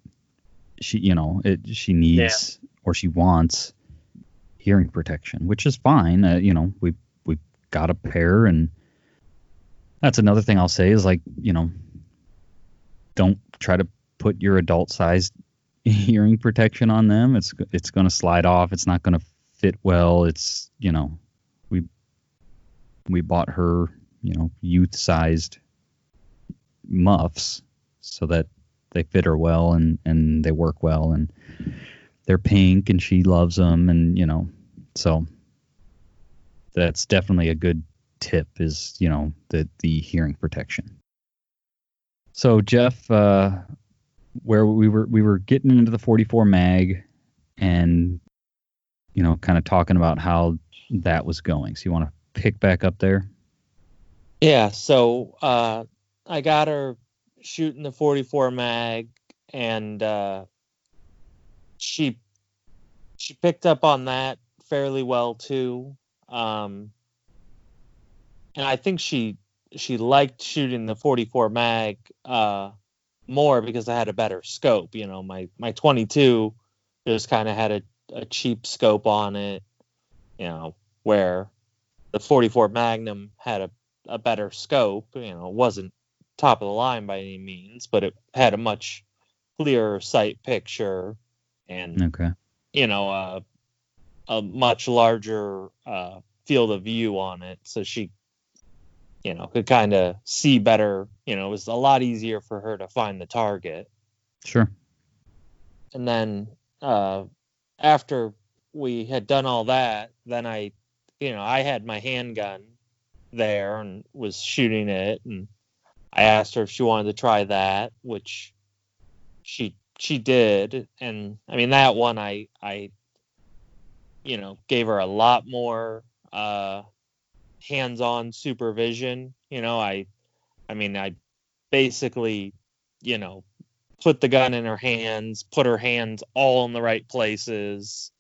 She, you know, she needs or she wants hearing protection, which is fine. You know, we got a pair, and that's another thing I'll say is, like, you know, don't try to put your adult sized hearing protection on them. It's going to slide off. It's not going to fit well. It's, you know, we bought her, you know, youth sized muffs so that they fit her well and they work well, and they're pink and she loves them, and, you know, so that's definitely a good tip is, you know, the hearing protection. So Jeff, where we were getting into the 44 mag and, you know, kind of talking about how that was going. So you want to pick back up there? Yeah. So, I got her shooting the 44 mag, and, she picked up on that fairly well too. And I think she liked shooting the 44 mag, more because I had a better scope. You know, my 22 just kind of had a cheap scope on it, you know, where the 44 Magnum had a better scope. You know, it wasn't top of the line by any means, but it had a much clearer sight picture, and, you know, a much larger field of view on it. So she, you know, could kind of see better. You know, it was a lot easier for her to find the target. Sure. And then after we had done all that, then I had my handgun there and was shooting it, and I asked her if she wanted to try that, which she did. And I mean, that one I you know, gave her a lot more hands-on supervision. You know, I basically, you know, put the gun in her hands, put her hands all in the right places,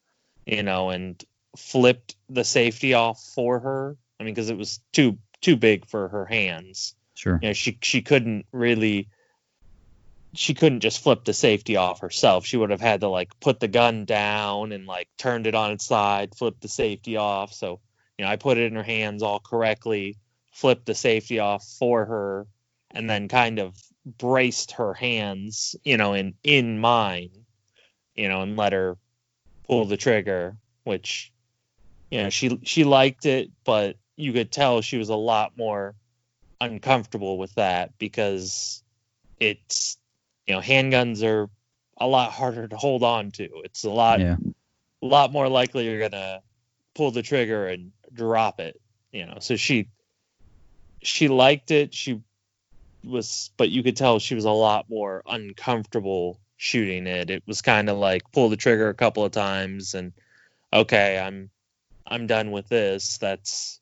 you know, and flipped the safety off for her. I mean, because it was too big for her hands. Sure. You know, she couldn't really she couldn't just flip the safety off herself. She would have had to like put the gun down and like turned it on its side, flip the safety off. So, you know, I put it in her hands all correctly, flipped the safety off for her, and then kind of braced her hands, you know, in mine, you know, and let her pull the trigger, which, you know, she liked it, but you could tell she was a lot more uncomfortable with that because it's, you know, handguns are a lot harder to hold on to. It's a lot more likely you're going to pull the trigger and drop it, you know? So she liked it. She was, but you could tell she was a lot more uncomfortable shooting it. It was kind of like pull the trigger a couple of times and okay, I'm done with this. That's,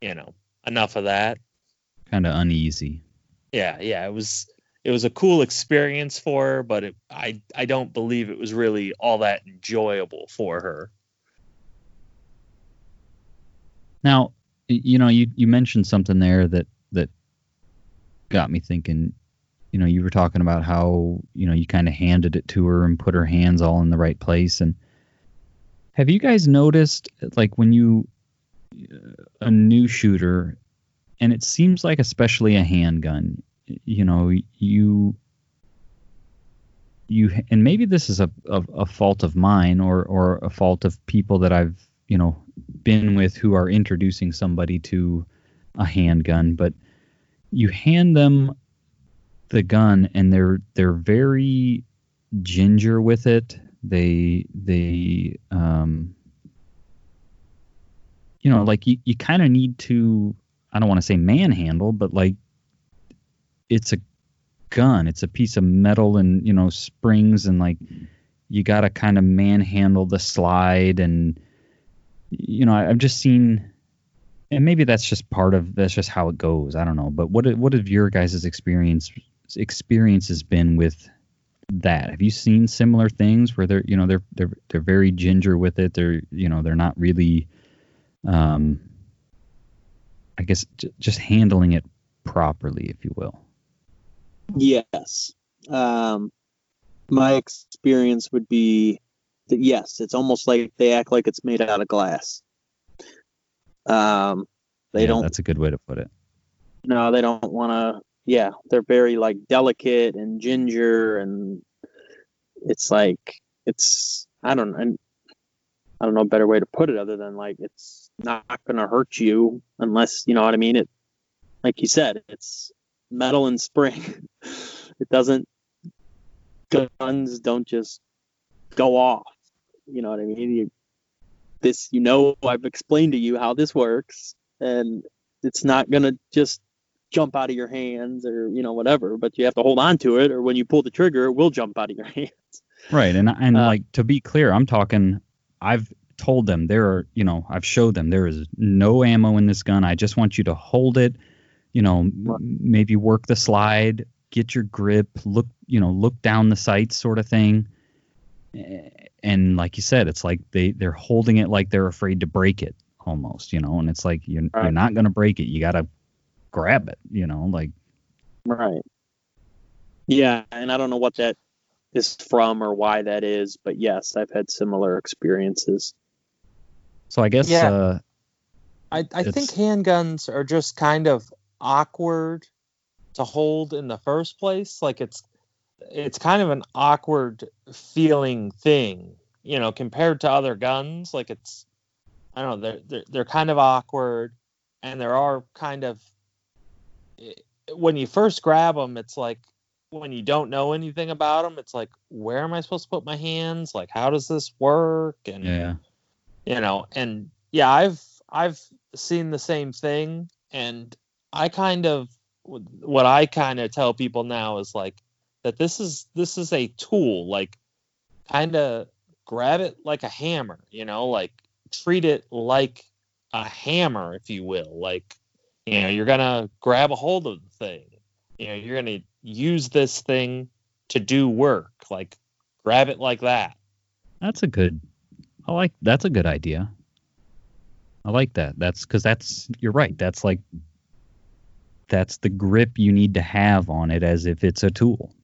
you know, enough of that. Kind of uneasy. Yeah. It was a cool experience for her, but I don't believe it was really all that enjoyable for her. Now, you know, you mentioned something there that got me thinking. You know, you were talking about how, you know, you kind of handed it to her and put her hands all in the right place. And have you guys noticed, like, when you a new shooter, and it seems like especially a handgun, you know, you and maybe this is a fault of mine or a fault of people that I've, you know, been with who are introducing somebody to a handgun, but you hand them the gun and they're very ginger with it. They you know, like you kind of need to, I don't want to say manhandle, but like it's a gun, it's a piece of metal and, you know, springs, and like you got to kind of manhandle the slide. And, you know, I've just seen, and maybe that's just how it goes. I don't know. But what have your guys' experiences been with that? Have you seen similar things where they're, you know, they're very ginger with it? They're, you know, they're not really, I guess just handling it properly, if you will. Yes. My experience would be that, yes, it's almost like they act like it's made out of glass. They don't. That's a good way to put it. No, they don't want to. Yeah, they're very like delicate and ginger, and it's like I don't know a better way to put it other than like it's not going to hurt you unless, you know what I mean. It, like you said, it's metal and spring. It doesn't. Guns don't just go off. You know what I mean. You know, I've explained to you how this works, and it's not going to just jump out of your hands or, you know, whatever, but you have to hold on to it, or when you pull the trigger, it will jump out of your hands. Right. And like, to be clear, I'm talking, I've told them I've showed them there is no ammo in this gun. I just want you to hold it, you know, maybe work the slide, get your grip, look down the sights sort of thing. And like you said, it's like they're holding it like they're afraid to break it almost, you know, and it's like you're not going to break it. You got to grab it, you know, like. Right. Yeah. And I don't know what that is from or why that is, but yes, I've had similar experiences. So I guess. Yeah. I think handguns are just kind of awkward to hold in the first place. Like it's kind of an awkward feeling thing, you know, compared to other guns. Like it's, I don't know, they're kind of awkward, and there are kind of, when you first grab them, it's like, when you don't know anything about them, it's like, where am I supposed to put my hands? Like, how does this work? And, yeah. You know, and yeah, I've seen the same thing. And what I kind of tell people now is like, that this is a tool, like kind of grab it like a hammer, you know, like treat it like a hammer, if you will. Like, you know, you're going to grab a hold of the thing, you know, you're going to use this thing to do work, like grab it like that. That's a good idea. I like that. You're right. That's the grip you need to have on it as if it's a tool.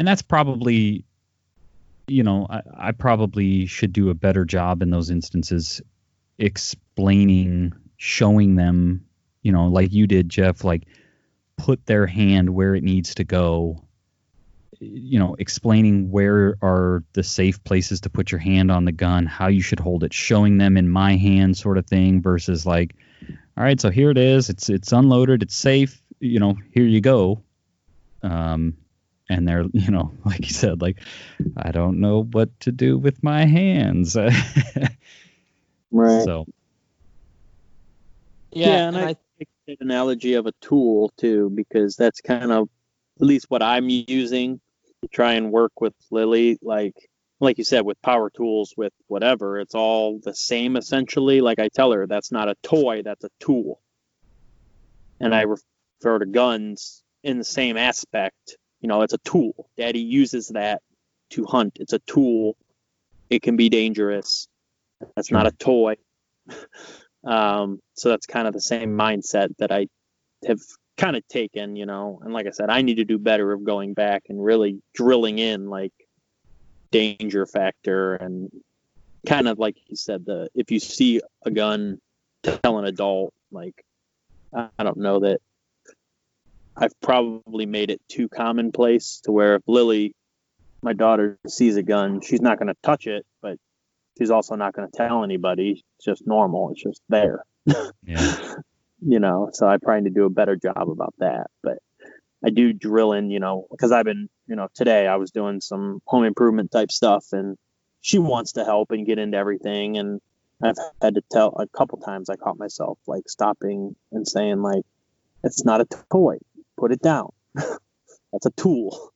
And that's probably, you know, I probably should do a better job in those instances explaining, showing them, you know, like you did, Jeff, like put their hand where it needs to go, you know, explaining where are the safe places to put your hand on the gun, how you should hold it, showing them in my hand sort of thing versus like, all right, so here it is. It's unloaded. It's safe. You know, here you go. And they're, you know, like you said, like, I don't know what to do with my hands. Right. So. Yeah. And I think the analogy of a tool too, because that's kind of at least what I'm using to try and work with Lily. Like you said, with power tools, with whatever, it's all the same essentially. Like I tell her, that's not a toy, that's a tool. And I refer to guns in the same aspect. You know, it's a tool. Daddy uses that to hunt. It's a tool. It can be dangerous. That's not a toy. So that's kind of the same mindset that I have kind of taken, you know. And like I said, I need to do better of going back and really drilling in, like, danger factor and kind of like you said, if you see a gun, tell an adult, like, I don't know that I've probably made it too commonplace to where if Lily, my daughter, sees a gun, she's not going to touch it, but she's also not going to tell anybody. It's just normal. It's just there. Yeah. You know, so I probably need to do a better job about that. But I do drill in, you know, because I've been, you know, today I was doing some home improvement type stuff and she wants to help and get into everything. And I've had to tell a couple times I caught myself like stopping and saying like, it's not a toy. Put it down. That's a tool.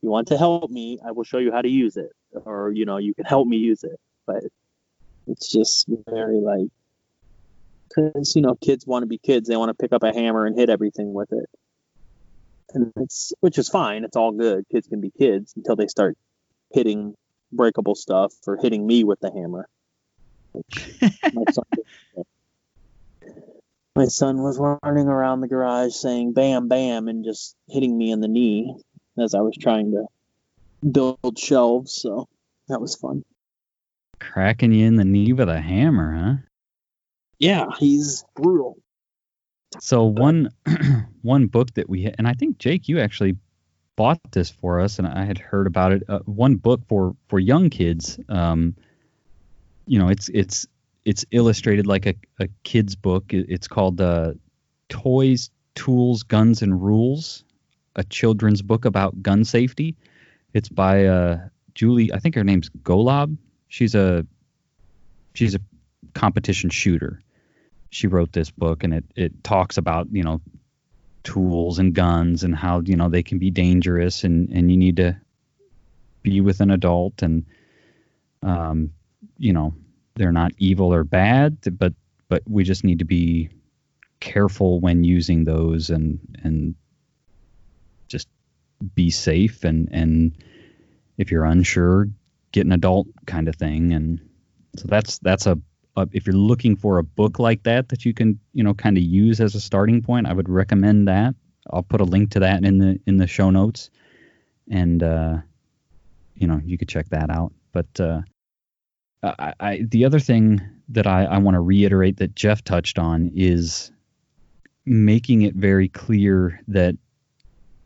You want to help me, I will show you how to use it. Or, you know, you can help me use it. But it's just very like, because, you know, kids want to be kids. They want to pick up a hammer and hit everything with it. And which is fine. It's all good. Kids can be kids until they start hitting breakable stuff or hitting me with the hammer. My son was running around the garage saying, bam, bam, and just hitting me in the knee as I was trying to build shelves. So that was fun. Cracking you in the knee with a hammer, huh? Yeah, he's brutal. So one book that we had, and I think, Jake, you actually bought this for us, and I had heard about it. One book for young kids. You know, it's illustrated like a kid's book. It's called Toys, Tools, Guns, and Rules, a children's book about gun safety. It's by Julie, I think her name's Golob. She's a competition shooter. She wrote this book, and it talks about, you know, tools and guns and how, you know, they can be dangerous and you need to be with an adult and, you know, they're not evil or bad, but we just need to be careful when using those and just be safe. And if you're unsure, get an adult kind of thing. And so that's a if you're looking for a book like that you can, you know, kind of use as a starting point, I would recommend that. I'll put a link to that in the show notes, and you know, you could check that out. But the other thing that I want to reiterate that Jeff touched on is making it very clear that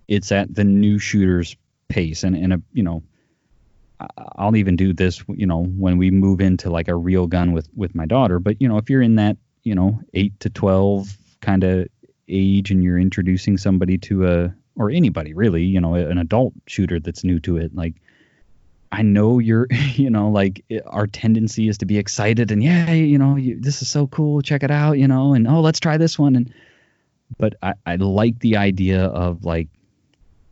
it's at the new shooter's pace. And you know, I'll even do this, you know, when we move into like a real gun with my daughter. But, you know, if you're in that, you know, 8 to 12 kind of age and you're introducing somebody to or anybody really, you know, an adult shooter that's new to it, like, I know you're, you know, like our tendency is to be excited and yeah, you know, this is so cool. Check it out, you know, and oh, let's try this one. But I like the idea of like,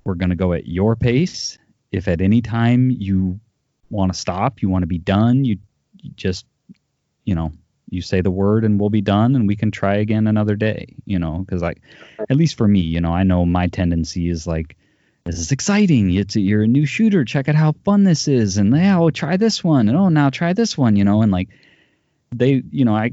we're going to go at your pace. If at any time you want to stop, you want to be done, you just, you know, you say the word and we'll be done and we can try again another day, you know, because like, at least for me, you know, I know my tendency is like, this is exciting. You're a new shooter. Check out how fun this is. And yeah, oh, try this one. And oh, now try this one, you know, and like they, you know,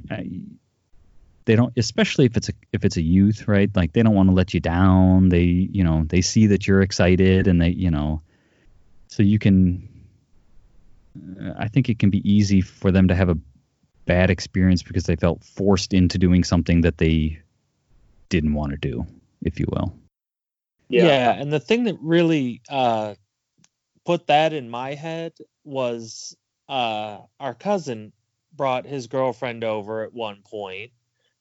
they don't, especially if it's a youth, right? Like they don't want to let you down. They, you know, they see that you're excited and they, you know, So you can, I think it can be easy for them to have a bad experience because they felt forced into doing something that they didn't want to do, if you will. Yeah. And the thing that really put that in my head was our cousin brought his girlfriend over at one point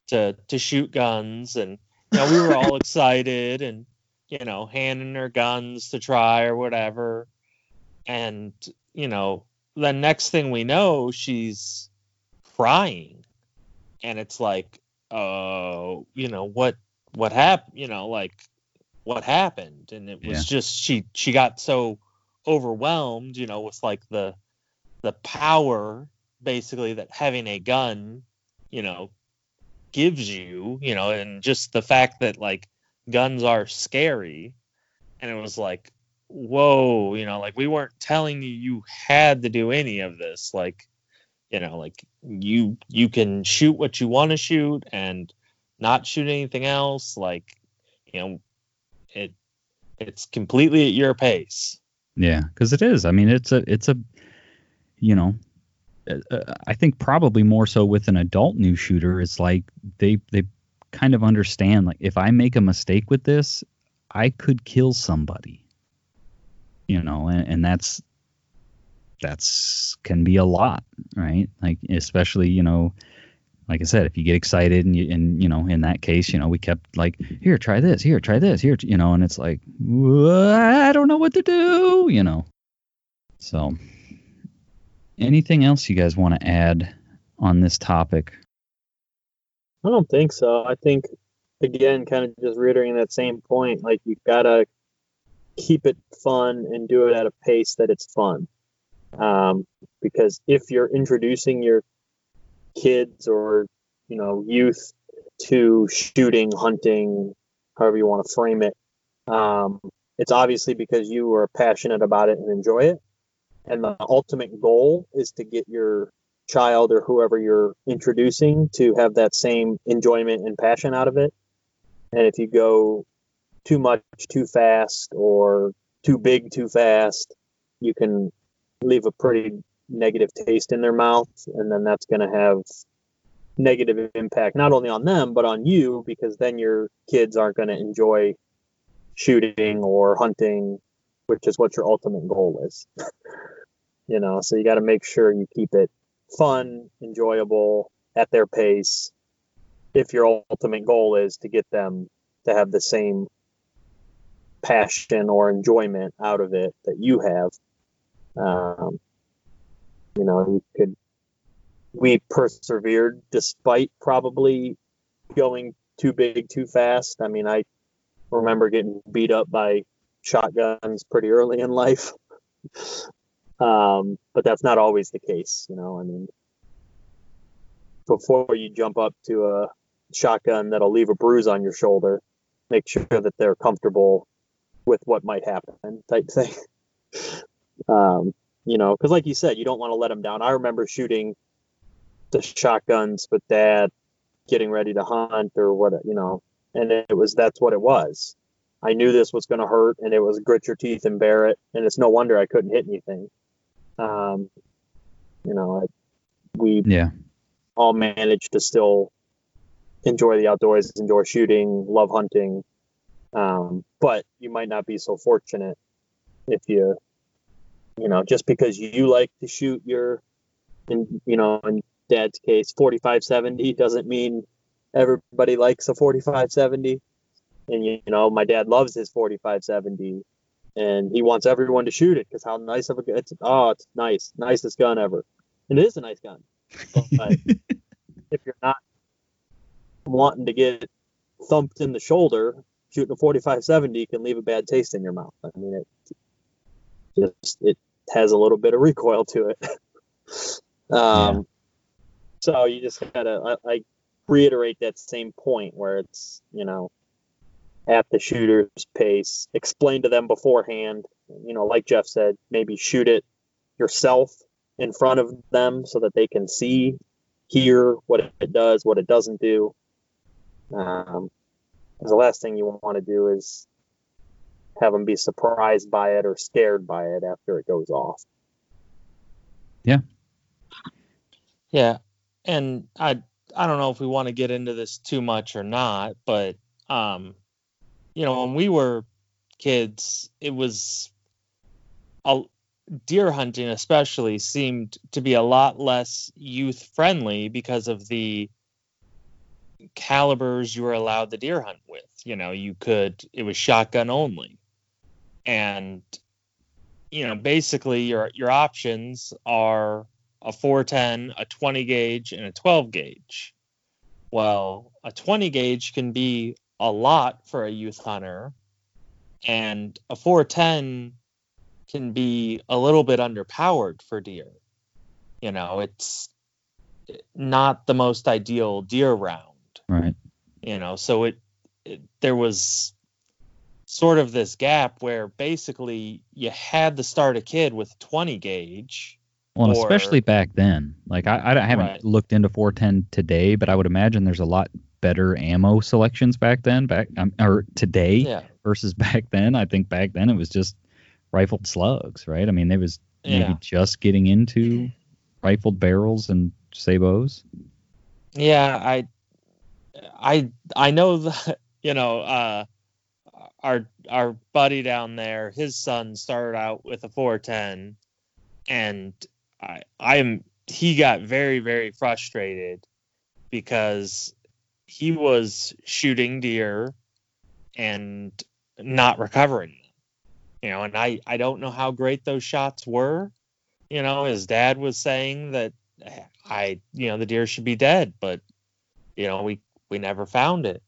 to shoot guns, and you know, we were all excited and, you know, handing her guns to try or whatever. And, you know, the next thing we know, she's crying, and it's like, oh, you know, what happened, you know, like what happened? And it was just, she got so overwhelmed, you know, with like the power basically that having a gun, you know, gives you, you know, and just the fact that like guns are scary. And it was like, whoa, you know, like we weren't telling you had to do any of this. Like, you know, like you can shoot what you want to shoot and not shoot anything else. Like, you know, it's completely at your pace. Yeah, because it is. I mean, it's a, you know, I think probably more so with an adult new shooter, it's like they kind of understand, like, if I make a mistake with this, I could kill somebody, you know, and that's can be a lot, right? Like, especially, you know, like I said, if you get excited and, you know, in that case, you know, we kept like, here, try this, you know, and it's like, I don't know what to do, you know, so. Anything else you guys want to add on this topic? I don't think so. I think, again, kind of just reiterating that same point, like you've got to keep it fun and do it at a pace that it's fun. Because if you're introducing your kids or, you know, youth to shooting, hunting, however you want to frame it, it's obviously because you are passionate about it and enjoy it. And the ultimate goal is to get your child or whoever you're introducing to have that same enjoyment and passion out of it. And if you go too much too fast or too big too fast, you can leave a pretty negative taste in their mouth. And then that's going to have negative impact, not only on them, but on you, because then your kids aren't going to enjoy shooting or hunting, which is what your ultimate goal is. You know, so you got to make sure you keep it fun, enjoyable, at their pace, if your ultimate goal is to get them to have the same passion or enjoyment out of it that you have. You know, we persevered despite probably going too big too fast. I mean, I remember getting beat up by shotguns pretty early in life. But that's not always the case, you know. I mean, before you jump up to a shotgun that'll leave a bruise on your shoulder, make sure that they're comfortable with what might happen, type thing. You know, because like you said, you don't want to let them down. I remember shooting the shotguns with Dad, getting ready to hunt or what, you know, and that's what it was. I knew this was going to hurt, and it was grit your teeth and bear it. And it's no wonder I couldn't hit anything. You know, we all managed to still enjoy the outdoors, enjoy shooting, love hunting. But you might not be so fortunate if you know, just because you like to shoot in Dad's case, 45-70 doesn't mean everybody likes a 45-70. And, you know, my dad loves his 45-70, and he wants everyone to shoot it because how nice of a gun. It's nice. Nicest gun ever. And it is a nice gun. But if you're not wanting to get thumped in the shoulder, shooting a 45-70 can leave a bad taste in your mouth. I mean, it has a little bit of recoil to it. So you just got to, I reiterate that same point where it's, you know, at the shooter's pace, explain to them beforehand, you know, like Jeff said, maybe shoot it yourself in front of them so that they can see, hear what it does, what it doesn't do. The last thing you want to do is have them be surprised by it or scared by it after it goes off. Yeah. Yeah. And I don't know if we want to get into this too much or not, but, you know, when we were kids, it was deer hunting especially seemed to be a lot less youth friendly because of the calibers you were allowed to deer hunt with. You know, it was shotgun only. And, you know, basically your options are a 410, a 20 gauge, and a 12 gauge. Well, a 20 gauge can be a lot for a youth hunter, and a 410 can be a little bit underpowered for deer. You know, it's not the most ideal deer round. Right. You know, so there was sort of this gap where basically you had to start a kid with 20 gauge. Well, especially back then. Like, I haven't looked into 410 today, but I would imagine there's a lot better ammo selections back then, today versus back then. I think back then it was just rifled slugs, right? I mean, they was maybe just getting into rifled barrels and sabos. Yeah, I know that, you know, our buddy down there, his son started out with a 410, and he got very, very frustrated because he was shooting deer and not recovering them. You know, and I don't know how great those shots were. You know, his dad was saying that the deer should be dead, but you know, we never found it,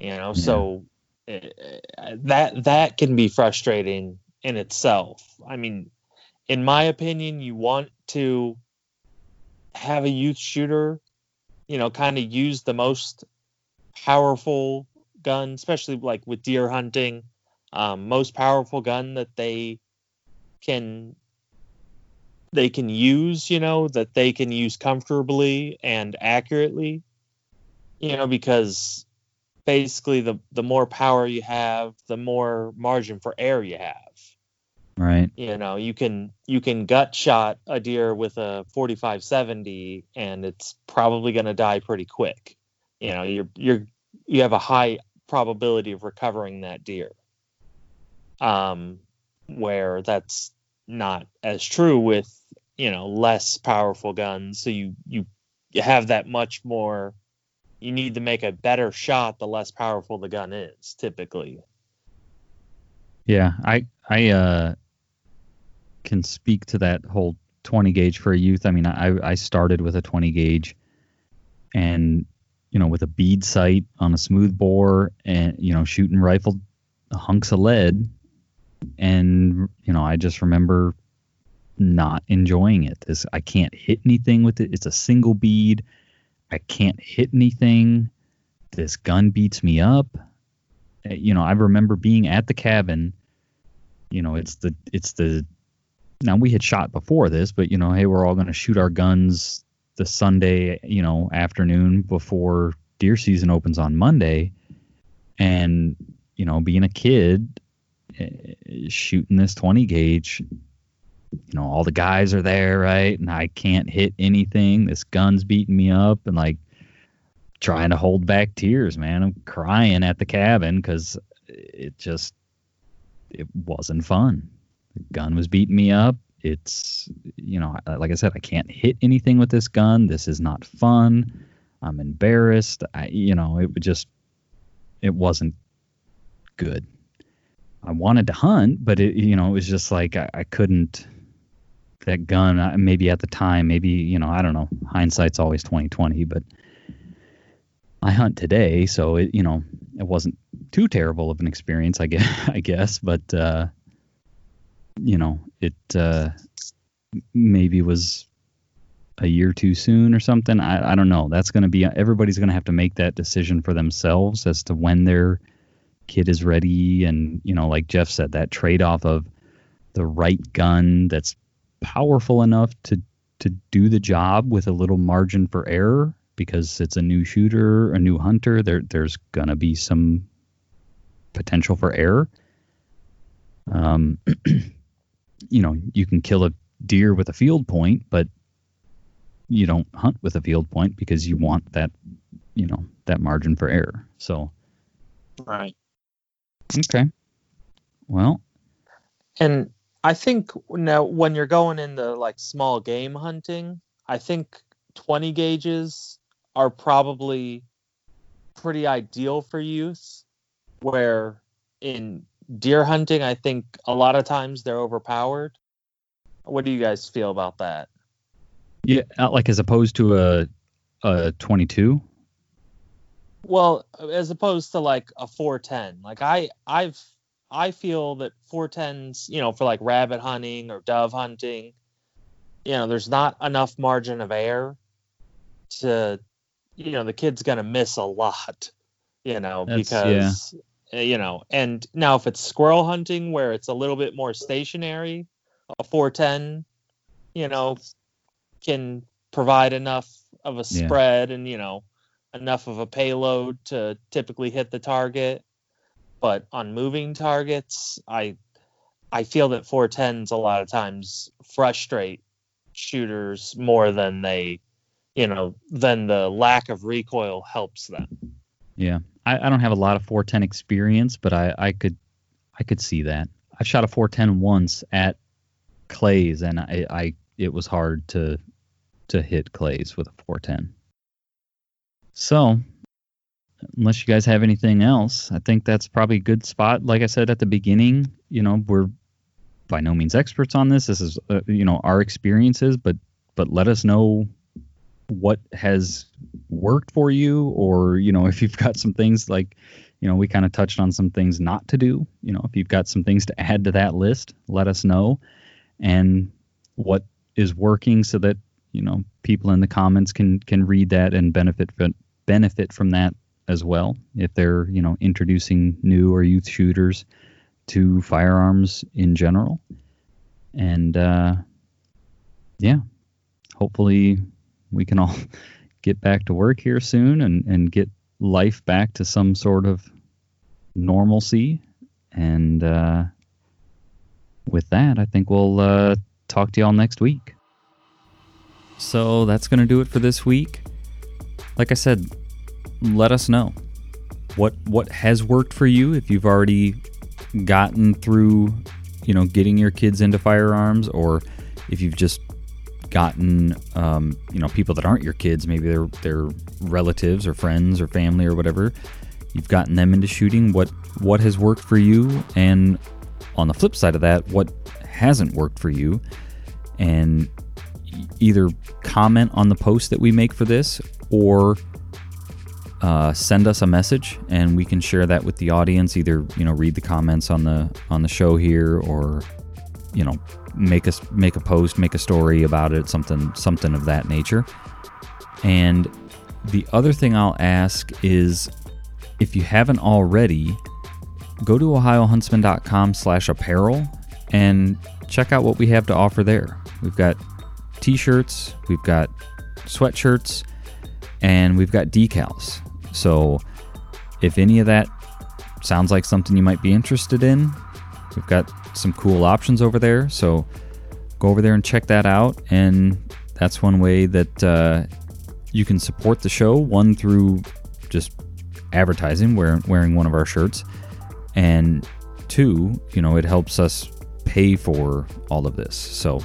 you know, so that can be frustrating in itself. I mean, in my opinion, you want to have a youth shooter, you know, kind of use the most powerful gun, especially like with deer hunting, most powerful gun that they can use, you know, that they can use comfortably and accurately. You know, because basically the more power you have, the more margin for error you have. Right. You know, you can gut shot a deer with a 45-70, and it's probably going to die pretty quick. You know, you have a high probability of recovering that deer. Where that's not as true with, you know, less powerful guns. So you have that much more. You need to make a better shot the less powerful the gun is, typically. Yeah, I can speak to that whole 20 gauge for a youth. I mean, I started with a 20 gauge and, you know, with a bead sight on a smooth bore and, you know, shooting rifled hunks of lead. And, you know, I just remember not enjoying it. I can't hit anything with it. It's a single bead. I can't hit anything. This gun beats me up. You know, I remember being at the cabin. You know, it's the. Now, we had shot before this, but, you know, hey, we're all going to shoot our guns the Sunday, you know, afternoon before deer season opens on Monday. And, you know, being a kid, shooting this 20 gauge, you know, all the guys are there, right? And I can't hit anything. This gun's beating me up, and like trying to hold back tears, man. I'm crying at the cabin because it wasn't fun. The gun was beating me up. It's, you know, like I said, I can't hit anything with this gun. This is not fun. I'm embarrassed. It wasn't good. I wanted to hunt, but it, you know, it was just like I couldn't. That gun, maybe at the time, maybe, you know, I don't know. Hindsight's always 20/20, but I hunt today, so it, you know, it wasn't too terrible of an experience, I guess, but you know, it maybe was a year too soon or something. I don't know. That's going to be, everybody's going to have to make that decision for themselves as to when their kid is ready, and, you know, like Jeff said, that trade-off of the right gun that's powerful enough to do the job with a little margin for error, because it's a new shooter, a new hunter, there's gonna be some potential for error, You know, you can kill a deer with a field point, but you don't hunt with a field point because you want that, you know, that margin for error. So. Right. Okay. Well. And I think now when you're going into like small game hunting, I think 20 gauges are probably pretty ideal for use, where in deer hunting, I think a lot of times they're overpowered. What do you guys feel about that? Yeah, like as opposed to a 22? Well, as opposed to like a 410. Like I feel that 410s, you know, for like rabbit hunting or dove hunting, you know, there's not enough margin of error to, you know, the kid's going to miss a lot, you know, because, yeah. You know, and now if it's squirrel hunting where it's a little bit more stationary, a 410, you know, can provide enough of a spread and, you know, enough of a payload to typically hit the target. But on moving targets, I feel that 410s a lot of times frustrate shooters more than they, you know, than the lack of recoil helps them. Yeah. I don't have a lot of 410 experience, but I could see that. I've shot a 410 once at Clays, and it was hard to hit Clays with a 410. So, unless you guys have anything else, I think that's probably a good spot. Like I said at the beginning, you know, we're by no means experts on this. This is, you know, our experiences, but let us know what has worked for you, or, you know, if you've got some things like, you know, we kind of touched on some things not to do. You know, if you've got some things to add to that list, let us know. And what is working so that, you know, people in the comments can read that and benefit from that as well, if they're, you know, introducing new or youth shooters to firearms in general. And yeah, hopefully we can all get back to work here soon and get life back to some sort of normalcy. And with that, I think we'll talk to y'all next week. So that's going to do it for this week. Like I said, let us know what has worked for you, if you've already gotten through, you know, getting your kids into firearms, or if you've just gotten, you know, people that aren't your kids, maybe they're relatives or friends or family or whatever, you've gotten them into shooting, what has worked for you, and on the flip side of that, what hasn't worked for you. And either comment on the post that we make for this, or send us a message and we can share that with the audience. Either, you know, read the comments on the show here, or, you know, make a post, make a story about it, something of that nature. And the other thing I'll ask is, if you haven't already, go to OhioHuntsman.com/apparel and check out what we have to offer there. We've got t-shirts, we've got sweatshirts, and we've got decals. So if any of that sounds like something you might be interested in, we've got some cool options over there. So go over there and check that out. And that's one way that you can support the show, one through just advertising, wearing one of our shirts. And two, you know, it helps us pay for all of this. So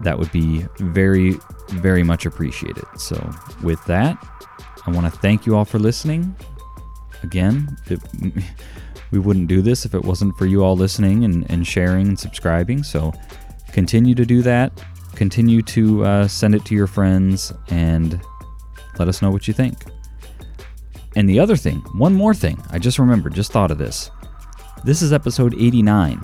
that would be very, very much appreciated. So with that, I want to thank you all for listening. Again, we wouldn't do this if it wasn't for you all listening and sharing and subscribing. So continue to do that. Continue to send it to your friends and let us know what you think. And the other thing, one more thing, I just remembered, just thought of this. This is episode 89.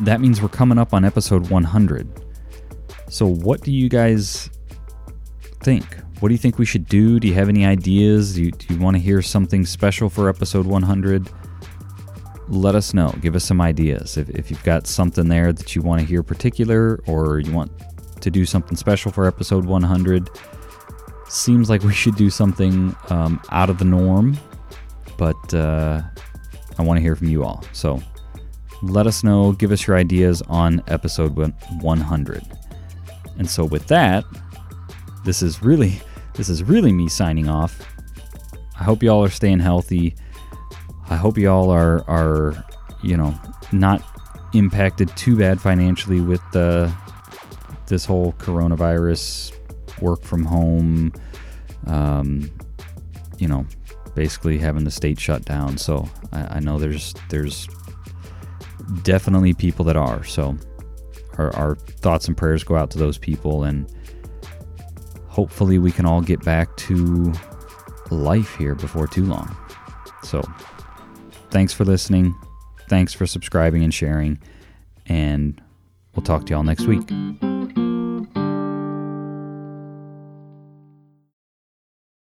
That means we're coming up on episode 100. So what do you guys think? What do you think we should do? Do you have any ideas? Do you want to hear something special for episode 100? Let us know. Give us some ideas. If you've got something there that you want to hear particular, or you want to do something special for episode 100, seems like we should do something out of the norm, but I want to hear from you all. So let us know, give us your ideas on episode 100. And so with that, this is really me signing off. I hope y'all are staying healthy. I hope y'all are not impacted too bad financially with this whole coronavirus, work from home, basically having the state shut down. So I know there's definitely people that are. So our thoughts and prayers go out to those people, and hopefully we can all get back to life here before too long. So thanks for listening. Thanks for subscribing and sharing. And we'll talk to y'all next week.